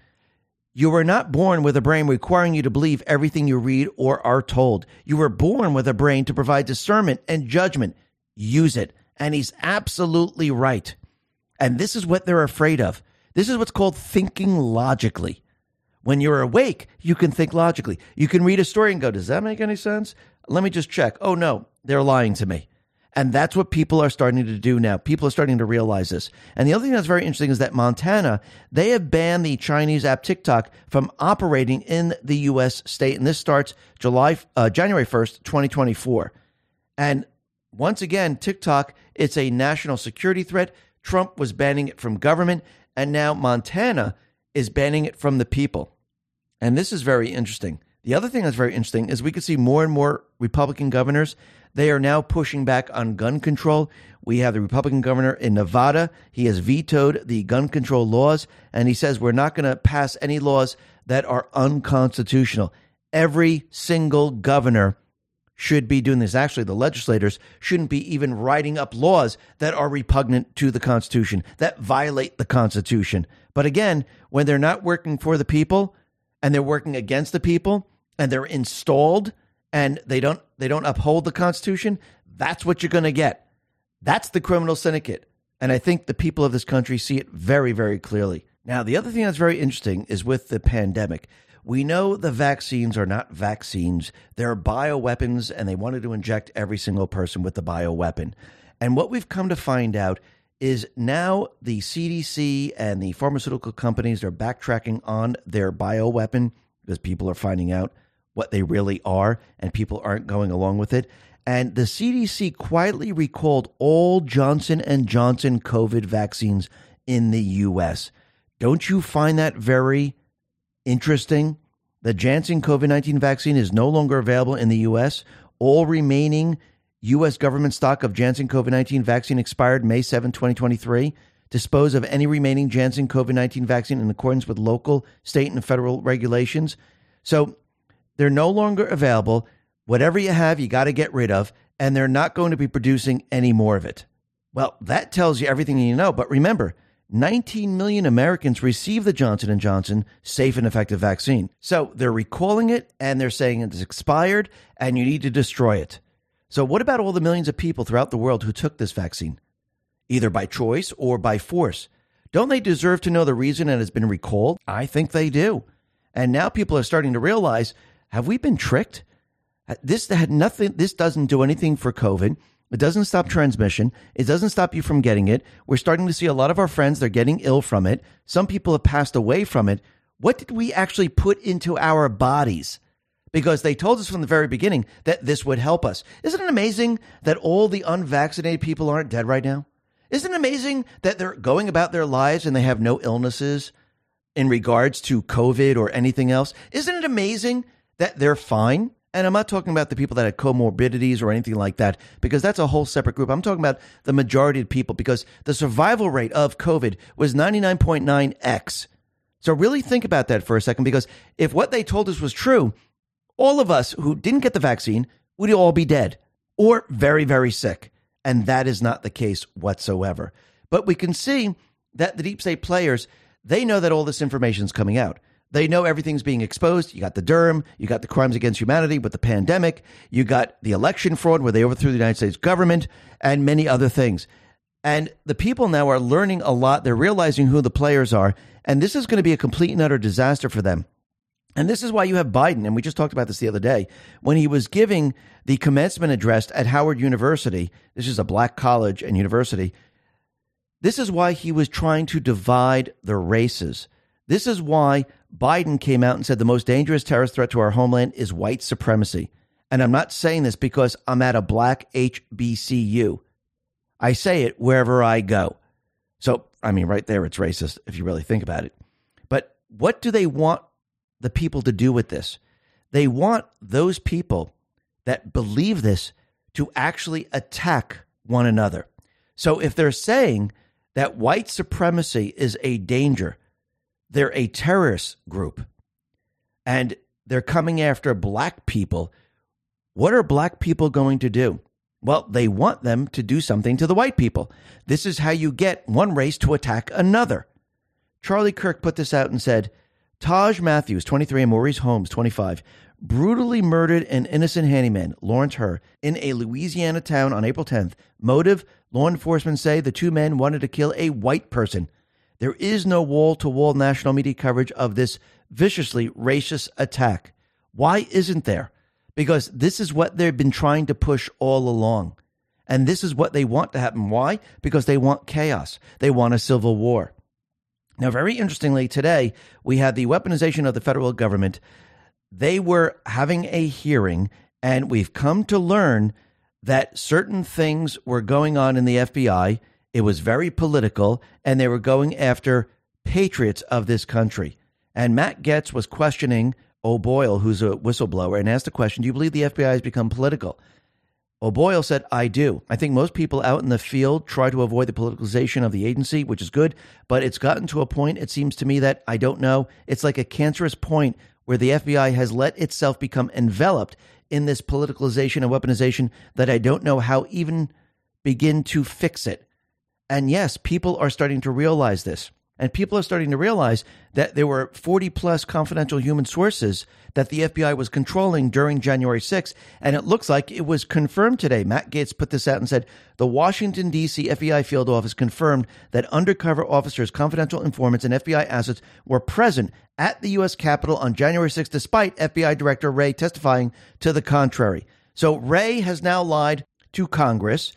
You were not born with a brain requiring you to believe everything you read or are told. You were born with a brain to provide discernment and judgment. Use it. And he's absolutely right. And this is what they're afraid of. This is what's called thinking logically. When you're awake, you can think logically. You can read a story and go, does that make any sense? Let me just check. Oh, no, they're lying to me. And that's what people are starting to do now. People are starting to realize this. And the other thing that's very interesting is that Montana, they have banned the Chinese app TikTok from operating in the U.S. state. And this starts January 1st, 2024. And once again, TikTok, it's a national security threat. Trump was banning it from government. And now Montana is banning it from the people. And this is very interesting. The other thing that's very interesting is we could see more and more Republican governors. They are now pushing back on gun control. We have the Republican governor in Nevada. He has vetoed the gun control laws, and he says we're not going to pass any laws that are unconstitutional. Every single governor should be doing this. Actually, the legislators shouldn't be even writing up laws that are repugnant to the Constitution, that violate the Constitution. But again, when they're not working for the people and they're working against the people, and they're installed and they don't uphold the Constitution, that's what you're going to get. That's the criminal syndicate. And I think the people of this country see it very, very clearly. Now, the other thing that's very interesting is with the pandemic. We know the vaccines are not vaccines. They're bioweapons, and they wanted to inject every single person with the bioweapon. And what we've come to find out is now the CDC and the pharmaceutical companies are backtracking on their bioweapon because people are finding out what they really are, and people aren't going along with it. And the CDC quietly recalled all Johnson & Johnson COVID vaccines in the U.S. Don't you find that very interesting? The Janssen COVID-19 vaccine is no longer available in the U.S. All remaining U.S. government stock of Janssen COVID-19 vaccine expired May 7, 2023. Dispose of any remaining Janssen COVID-19 vaccine in accordance with local, state, and federal regulations. So they're no longer available. Whatever you have, you got to get rid of, and they're not going to be producing any more of it. Well, that tells you everything you know. But remember, 19 million Americans receive the Johnson & Johnson safe and effective vaccine. So they're recalling it, and they're saying it's expired, and you need to destroy it. So what about all the millions of people throughout the world who took this vaccine, either by choice or by force? Don't they deserve to know the reason it has been recalled? I think they do. And now people are starting to realize, have we been tricked? This doesn't do anything for COVID. It doesn't stop transmission. It doesn't stop you from getting it. We're starting to see a lot of our friends, they're getting ill from it. Some people have passed away from it. What did we actually put into our bodies? Because they told us from the very beginning that this would help us. Isn't it amazing that all the unvaccinated people aren't dead right now? Isn't it amazing that they're going about their lives and they have no illnesses in regards to COVID or anything else? Isn't it amazing that they're fine? And I'm not talking about the people that had comorbidities or anything like that, because that's a whole separate group. I'm talking about the majority of people, because the survival rate of COVID was 99.9x. So really think about that for a second, because if what they told us was true, all of us who didn't get the vaccine would all be dead or very, very sick. And that is not the case whatsoever. But we can see that the deep state players, they know that all this information is coming out. They know everything's being exposed. You got the Durham, you got the crimes against humanity with the pandemic, you got the election fraud where they overthrew the United States government, and many other things. And the people now are learning a lot. They're realizing who the players are, and this is going to be a complete and utter disaster for them. And this is why you have Biden, and we just talked about this the other day, when he was giving the commencement address at Howard University. This is a black college and university. This is why he was trying to divide the races. This is why Biden came out and said the most dangerous terrorist threat to our homeland is white supremacy. And I'm not saying this because I'm at a black HBCU. I say it wherever I go. So, I mean, right there, it's racist if you really think about it. But what do they want the people to do with this? They want those people that believe this to actually attack one another. So if they're saying that white supremacy is a danger, they're a terrorist group, and they're coming after black people. What are black people going to do? Well, they want them to do something to the white people. This is how you get one race to attack another. Charlie Kirk put this out and said, Taj Matthews, 23, and Maurice Holmes, 25, brutally murdered an innocent handyman, Lawrence Herr, in a Louisiana town on April 10th. Motive, law enforcement say the two men wanted to kill a white person. There is no wall-to-wall national media coverage of this viciously racist attack. Why isn't there? Because this is what they've been trying to push all along. And this is what they want to happen. Why? Because they want chaos. They want a civil war. Now, very interestingly, today, we had the weaponization of the federal government. They were having a hearing, and we've come to learn that certain things were going on in the FBI. It was very political, and they were going after patriots of this country. And Matt Gaetz was questioning O'Boyle, who's a whistleblower, and asked the question, do you believe the FBI has become political? O'Boyle said, I do. I think most people out in the field try to avoid the politicization of the agency, which is good, but it's gotten to a point, it seems to me, that I don't know. It's like a cancerous point where the FBI has let itself become enveloped in this politicalization and weaponization that I don't know how even begin to fix it. And yes, people are starting to realize this. And people are starting to realize that there were 40-plus confidential human sources that the FBI was controlling during January 6th. And it looks like it was confirmed today. Matt Gaetz put this out and said, the Washington, D.C. FBI field office confirmed that undercover officers, confidential informants, and FBI assets were present at the U.S. Capitol on January 6th, despite FBI Director Wray testifying to the contrary. So Wray has now lied to Congress.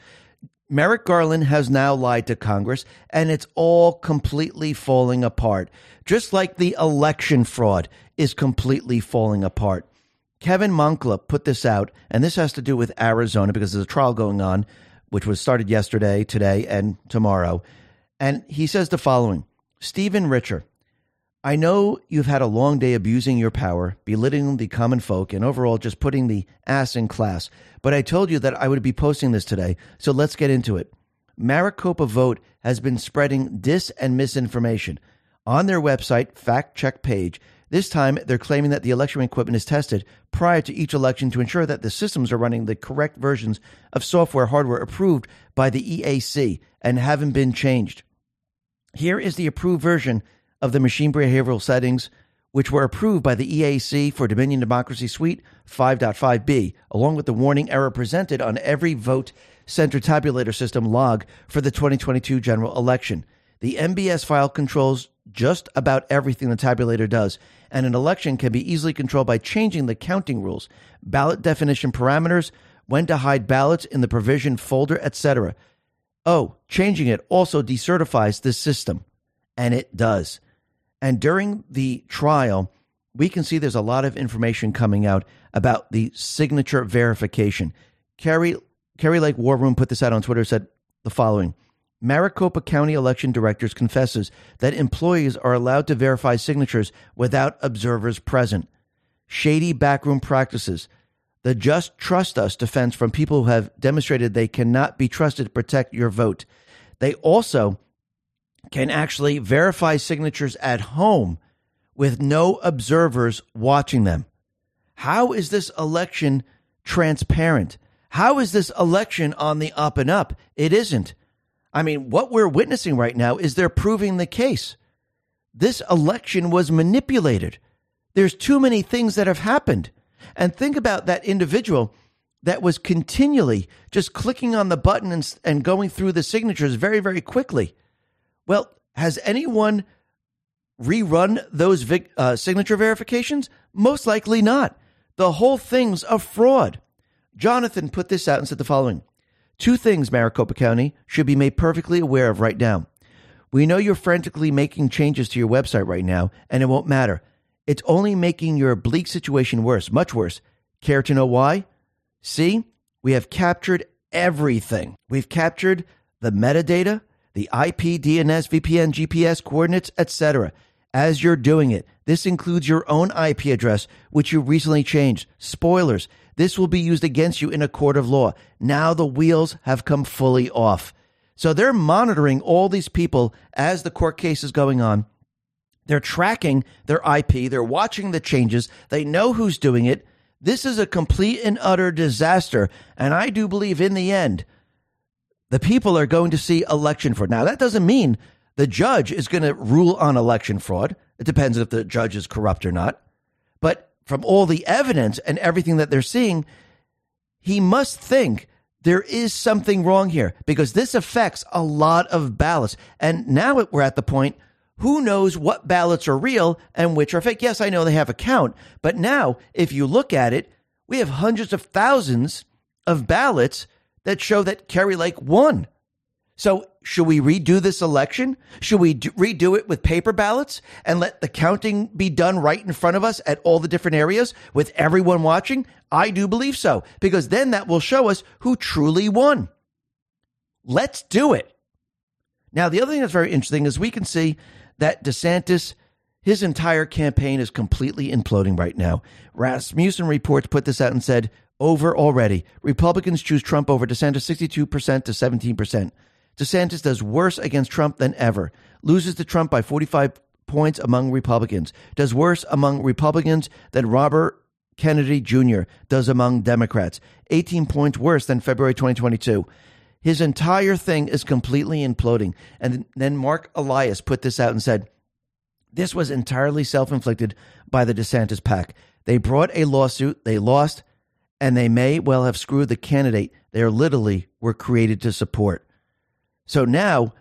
Merrick Garland has now lied to Congress, and it's all completely falling apart, just like the election fraud is completely falling apart. Kevin Moncla put this out, and this has to do with Arizona because there's a trial going on, which was started yesterday, today, and tomorrow. And he says the following, Stephen Richer, I know you've had a long day abusing your power, belittling the common folk, and overall just putting the ass in class. But I told you that I would be posting this today, so let's get into it. Maricopa Vote has been spreading dis and misinformation. On their website, fact check page, this time they're claiming that the election equipment is tested prior to each election to ensure that the systems are running the correct versions of software hardware approved by the EAC and haven't been changed. Here is the approved version of the machine behavioral settings, which were approved by the EAC for Dominion Democracy Suite 5.5b, along with the warning error presented on every vote center tabulator system log for the 2022 general election. The MBS file controls just about everything the tabulator does, and an election can be easily controlled by changing the counting rules, ballot definition parameters, when to hide ballots in the provision folder, etc. Oh, changing it also decertifies this system. And it does. And during the trial, we can see there's a lot of information coming out about the signature verification. Kerry Lake War Room put this out on Twitter, said the following. Maricopa County election directors confesses that employees are allowed to verify signatures without observers present. Shady backroom practices. The Just Trust Us defense from people who have demonstrated they cannot be trusted to protect your vote. They also can actually verify signatures at home with no observers watching them. How is this election transparent? How is this election on the up and up? It isn't. I mean, what we're witnessing right now is they're proving the case. This election was manipulated. There's too many things that have happened. And think about that individual that was continually just clicking on the button and going through the signatures very, very quickly. Well, has anyone rerun those signature verifications? Most likely not. The whole thing's a fraud. Jonathan put this out and said the following. Two things Maricopa County should be made perfectly aware of right now. We know you're frantically making changes to your website right now, and it won't matter. It's only making your bleak situation worse, much worse. Care to know why? See, we have captured everything. We've captured the metadata, the IP, DNS, VPN, GPS, coordinates, etc. As you're doing it, this includes your own IP address, which you recently changed. Spoilers, this will be used against you in a court of law. Now the wheels have come fully off. So they're monitoring all these people as the court case is going on. They're tracking their IP. They're watching the changes. They know who's doing it. This is a complete and utter disaster. And I do believe in the end, the people are going to see election fraud. Now, that doesn't mean the judge is going to rule on election fraud. It depends if the judge is corrupt or not. But from all the evidence and everything that they're seeing, he must think there is something wrong here because this affects a lot of ballots. And now we're at the point, who knows what ballots are real and which are fake? Yes, I know they have a count. But now, if you look at it, we have hundreds of thousands of ballots that show that Kerry Lake won. So should we redo this election? Should we redo it with paper ballots and let the counting be done right in front of us at all the different areas with everyone watching? I do believe so, because then that will show us who truly won. Let's do it. Now, the other thing that's very interesting is we can see that DeSantis, his entire campaign is completely imploding right now. Rasmussen reports put this out and said, over already. Republicans choose Trump over DeSantis 62% to 17%. DeSantis does worse against Trump than ever. Loses to Trump by 45 points among Republicans. Does worse among Republicans than Robert Kennedy Jr. does among Democrats. 18 points worse than February 2022. His entire thing is completely imploding. And then Mark Elias put this out and said, this was entirely self-inflicted by the DeSantis pack. They brought a lawsuit, they lost, and they may well have screwed the candidate they literally were created to support. So now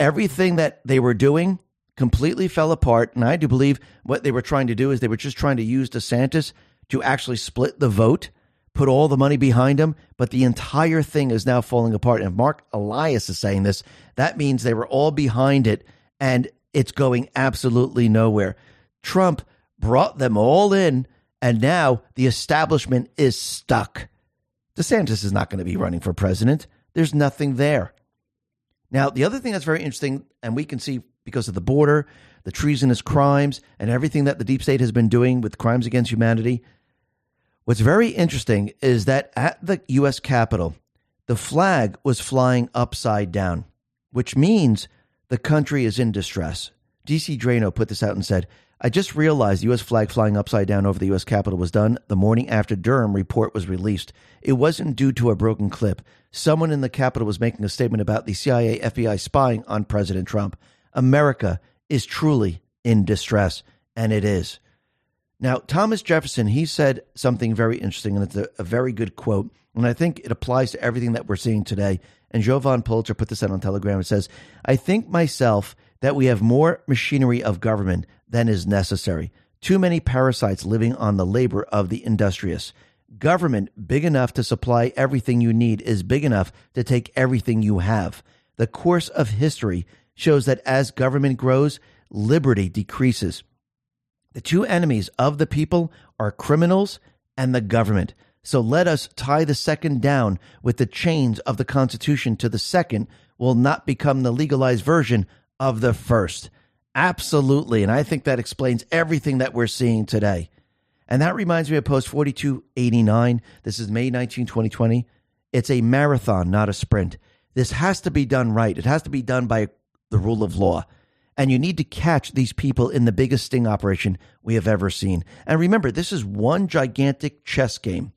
everything that they were doing completely fell apart. And I do believe what they were trying to do is they were just trying to use DeSantis to actually split the vote, put all the money behind him, but the entire thing is now falling apart. And if Mark Elias is saying this, that means they were all behind it, and it's going absolutely nowhere. Trump brought them all in, and now the establishment is stuck. DeSantis is not going to be running for president. There's nothing there. Now, the other thing that's very interesting, and we can see because of the border, the treasonous crimes, and everything that the deep state has been doing with crimes against humanity, what's very interesting is that at the U.S. Capitol, the flag was flying upside down, which means the country is in distress. D.C. Drano put this out and said, I just realized the U.S. flag flying upside down over the U.S. Capitol was done the morning after Durham report was released. It wasn't due to a broken clip. Someone in the Capitol was making a statement about the CIA, FBI spying on President Trump. America is truly in distress, and it is. Now, Thomas Jefferson, he said something very interesting, and it's a very good quote, and I think it applies to everything that we're seeing today. And Jovan Pulitzer put this out on Telegram. It says, I think myself that we have more machinery of government than is necessary. Too many parasites living on the labor of the industrious. Government big enough to supply everything you need is big enough to take everything you have. The course of history shows that as government grows, liberty decreases. The two enemies of the people are criminals and the government. So let us tie the second down with the chains of the Constitution to the second will not become the legalized version of the first. Absolutely. And I think that explains everything that we're seeing today. And that reminds me of Post 4289. This is May 19, 2020. It's a marathon, not a sprint. This has to be done right. It has to be done by the rule of law. And you need to catch these people in the biggest sting operation we have ever seen. And remember, this is one gigantic chess game.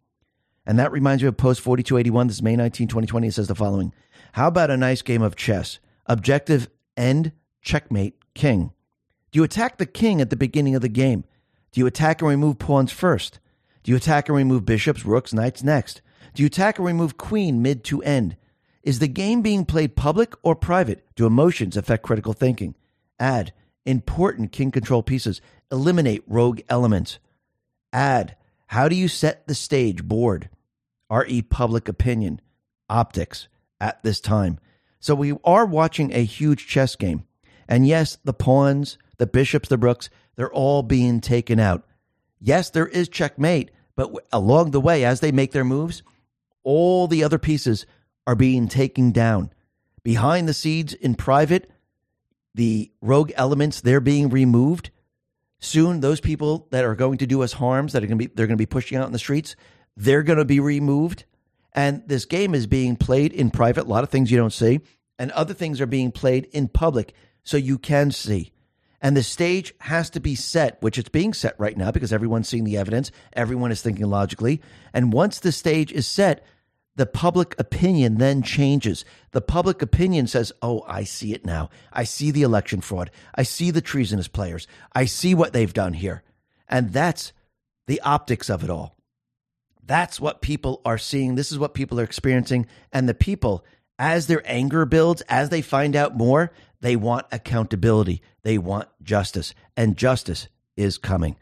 And that reminds me of Post 4281. This is May 19, 2020. It says the following. How about a nice game of chess? Objective, end, checkmate, king. Do you attack the king at the beginning of the game? Do you attack and remove pawns first? Do you attack and remove bishops, rooks, knights next? Do you attack and remove queen mid to end? Is the game being played public or private? Do emotions affect critical thinking? Add important king control pieces. Eliminate rogue elements. Add how do you set the stage board? R.E. public opinion. Optics at this time. So we are watching a huge chess game. And yes, the pawns, the bishops, the rooks, they're all being taken out. Yes, there is checkmate, but along the way, as they make their moves, all the other pieces are being taken down. Behind the scenes in private, the rogue elements, they're being removed. Soon, those people that are going to do us harms, that are going to be, they're going to be pushing out in the streets, they're going to be removed. And this game is being played in private. A lot of things you don't see. And other things are being played in public so you can see. And the stage has to be set, which it's being set right now because everyone's seeing the evidence. Everyone is thinking logically. And once the stage is set, the public opinion then changes. The public opinion says, oh, I see it now. I see the election fraud. I see the treasonous players. I see what they've done here. And that's the optics of it all. That's what people are seeing. This is what people are experiencing. And the people, as their anger builds, as they find out more, they want accountability. They want justice. And justice is coming.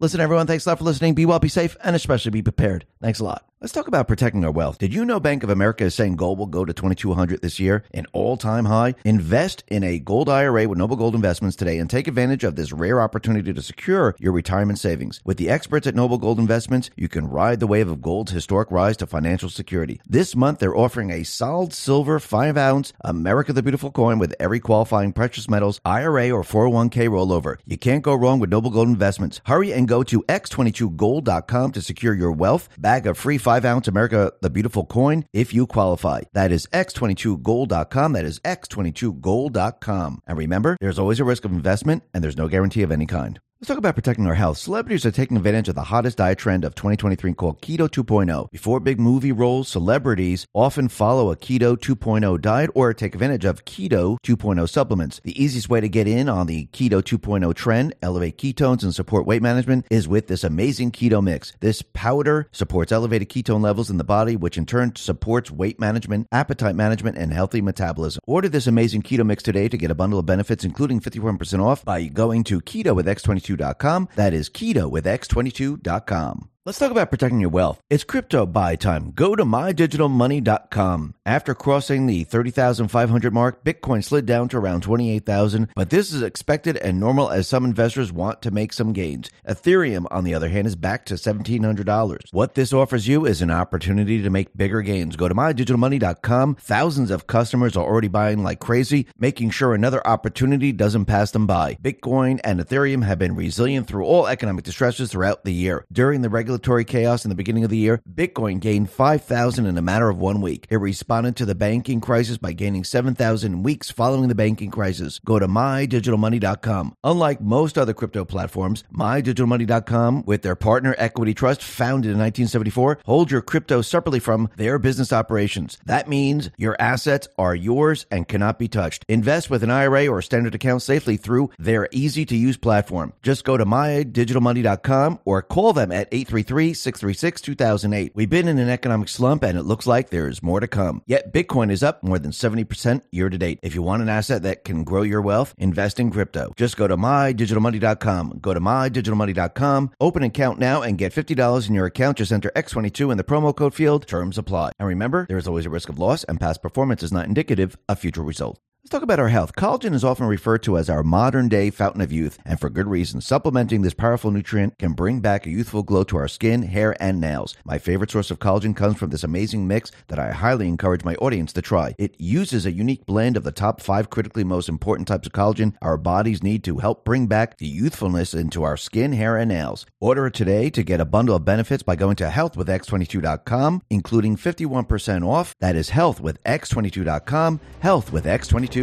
Listen, everyone, thanks a lot for listening. Be well, be safe, and especially be prepared. Thanks a lot. Let's talk about protecting our wealth. Did you know Bank of America is saying gold will go to $2,200 this year, an all-time high? Invest in a gold IRA with Noble Gold Investments today and take advantage of this rare opportunity to secure your retirement savings. With the experts at Noble Gold Investments, you can ride the wave of gold's historic rise to financial security. This month, they're offering a solid silver 5-ounce America the Beautiful coin with every qualifying precious metals IRA or 401k rollover. You can't go wrong with Noble Gold Investments. Hurry and go to x22gold.com to secure your wealth. Bag a free 5-ounce America the Beautiful coin if you qualify. That is x22gold.com. That is x22gold.com. And remember, there's always a risk of investment and there's no guarantee of any kind. Let's talk about protecting our health. Celebrities are taking advantage of the hottest diet trend of 2023 called Keto 2.0. Before big movie roles, celebrities often follow a Keto 2.0 diet or take advantage of Keto 2.0 supplements. The easiest way to get in on the Keto 2.0 trend, elevate ketones, and support weight management is with this amazing keto mix. This powder supports elevated ketone levels in the body, which in turn supports weight management, appetite management, and healthy metabolism. Order this amazing keto mix today to get a bundle of benefits, including 51% off by going to Keto with X22. That is keto with X22.com. Let's talk about protecting your wealth. It's crypto buy time. Go to mydigitalmoney.com. After crossing the 30,500 mark, Bitcoin slid down to around 28,000, but this is expected and normal as some investors want to make some gains. Ethereum, on the other hand, is back to $1,700. What this offers you is an opportunity to make bigger gains. Go to mydigitalmoney.com. Thousands of customers are already buying like crazy, making sure another opportunity doesn't pass them by. Bitcoin and Ethereum have been resilient through all economic distresses throughout the year. During the regular chaos in the beginning of the year, Bitcoin gained 5,000 in a matter of 1 week. It responded to the banking crisis by gaining 7,000 weeks following the banking crisis. Go to mydigitalmoney.com. Unlike most other crypto platforms, mydigitalmoney.com, with their partner Equity Trust, founded in 1974, hold your crypto separately from their business operations. That means your assets are yours and cannot be touched. Invest with an IRA or a standard account safely through their easy-to-use platform. Just go to mydigitalmoney.com or call them at 833-636-2008. We've been in an economic slump and it looks like there's more to come. Yet Bitcoin is up more than 70% year to date. If you want an asset that can grow your wealth, invest in crypto. Just go to mydigitalmoney.com. Go to mydigitalmoney.com, open an account now and get $50 in your account. Just enter X22 in the promo code field. Terms apply. And remember, there is always a risk of loss and past performance is not indicative of future results. Let's talk about our health. Collagen is often referred to as our modern-day fountain of youth, and for good reason. Supplementing this powerful nutrient can bring back a youthful glow to our skin, hair, and nails. My favorite source of collagen comes from this amazing mix that I highly encourage my audience to try. It uses a unique blend of the top 5 critically most important types of collagen our bodies need to help bring back the youthfulness into our skin, hair, and nails. Order today to get a bundle of benefits by going to healthwithx22.com, including 51% off. That is healthwithx22.com, healthwithx22.com.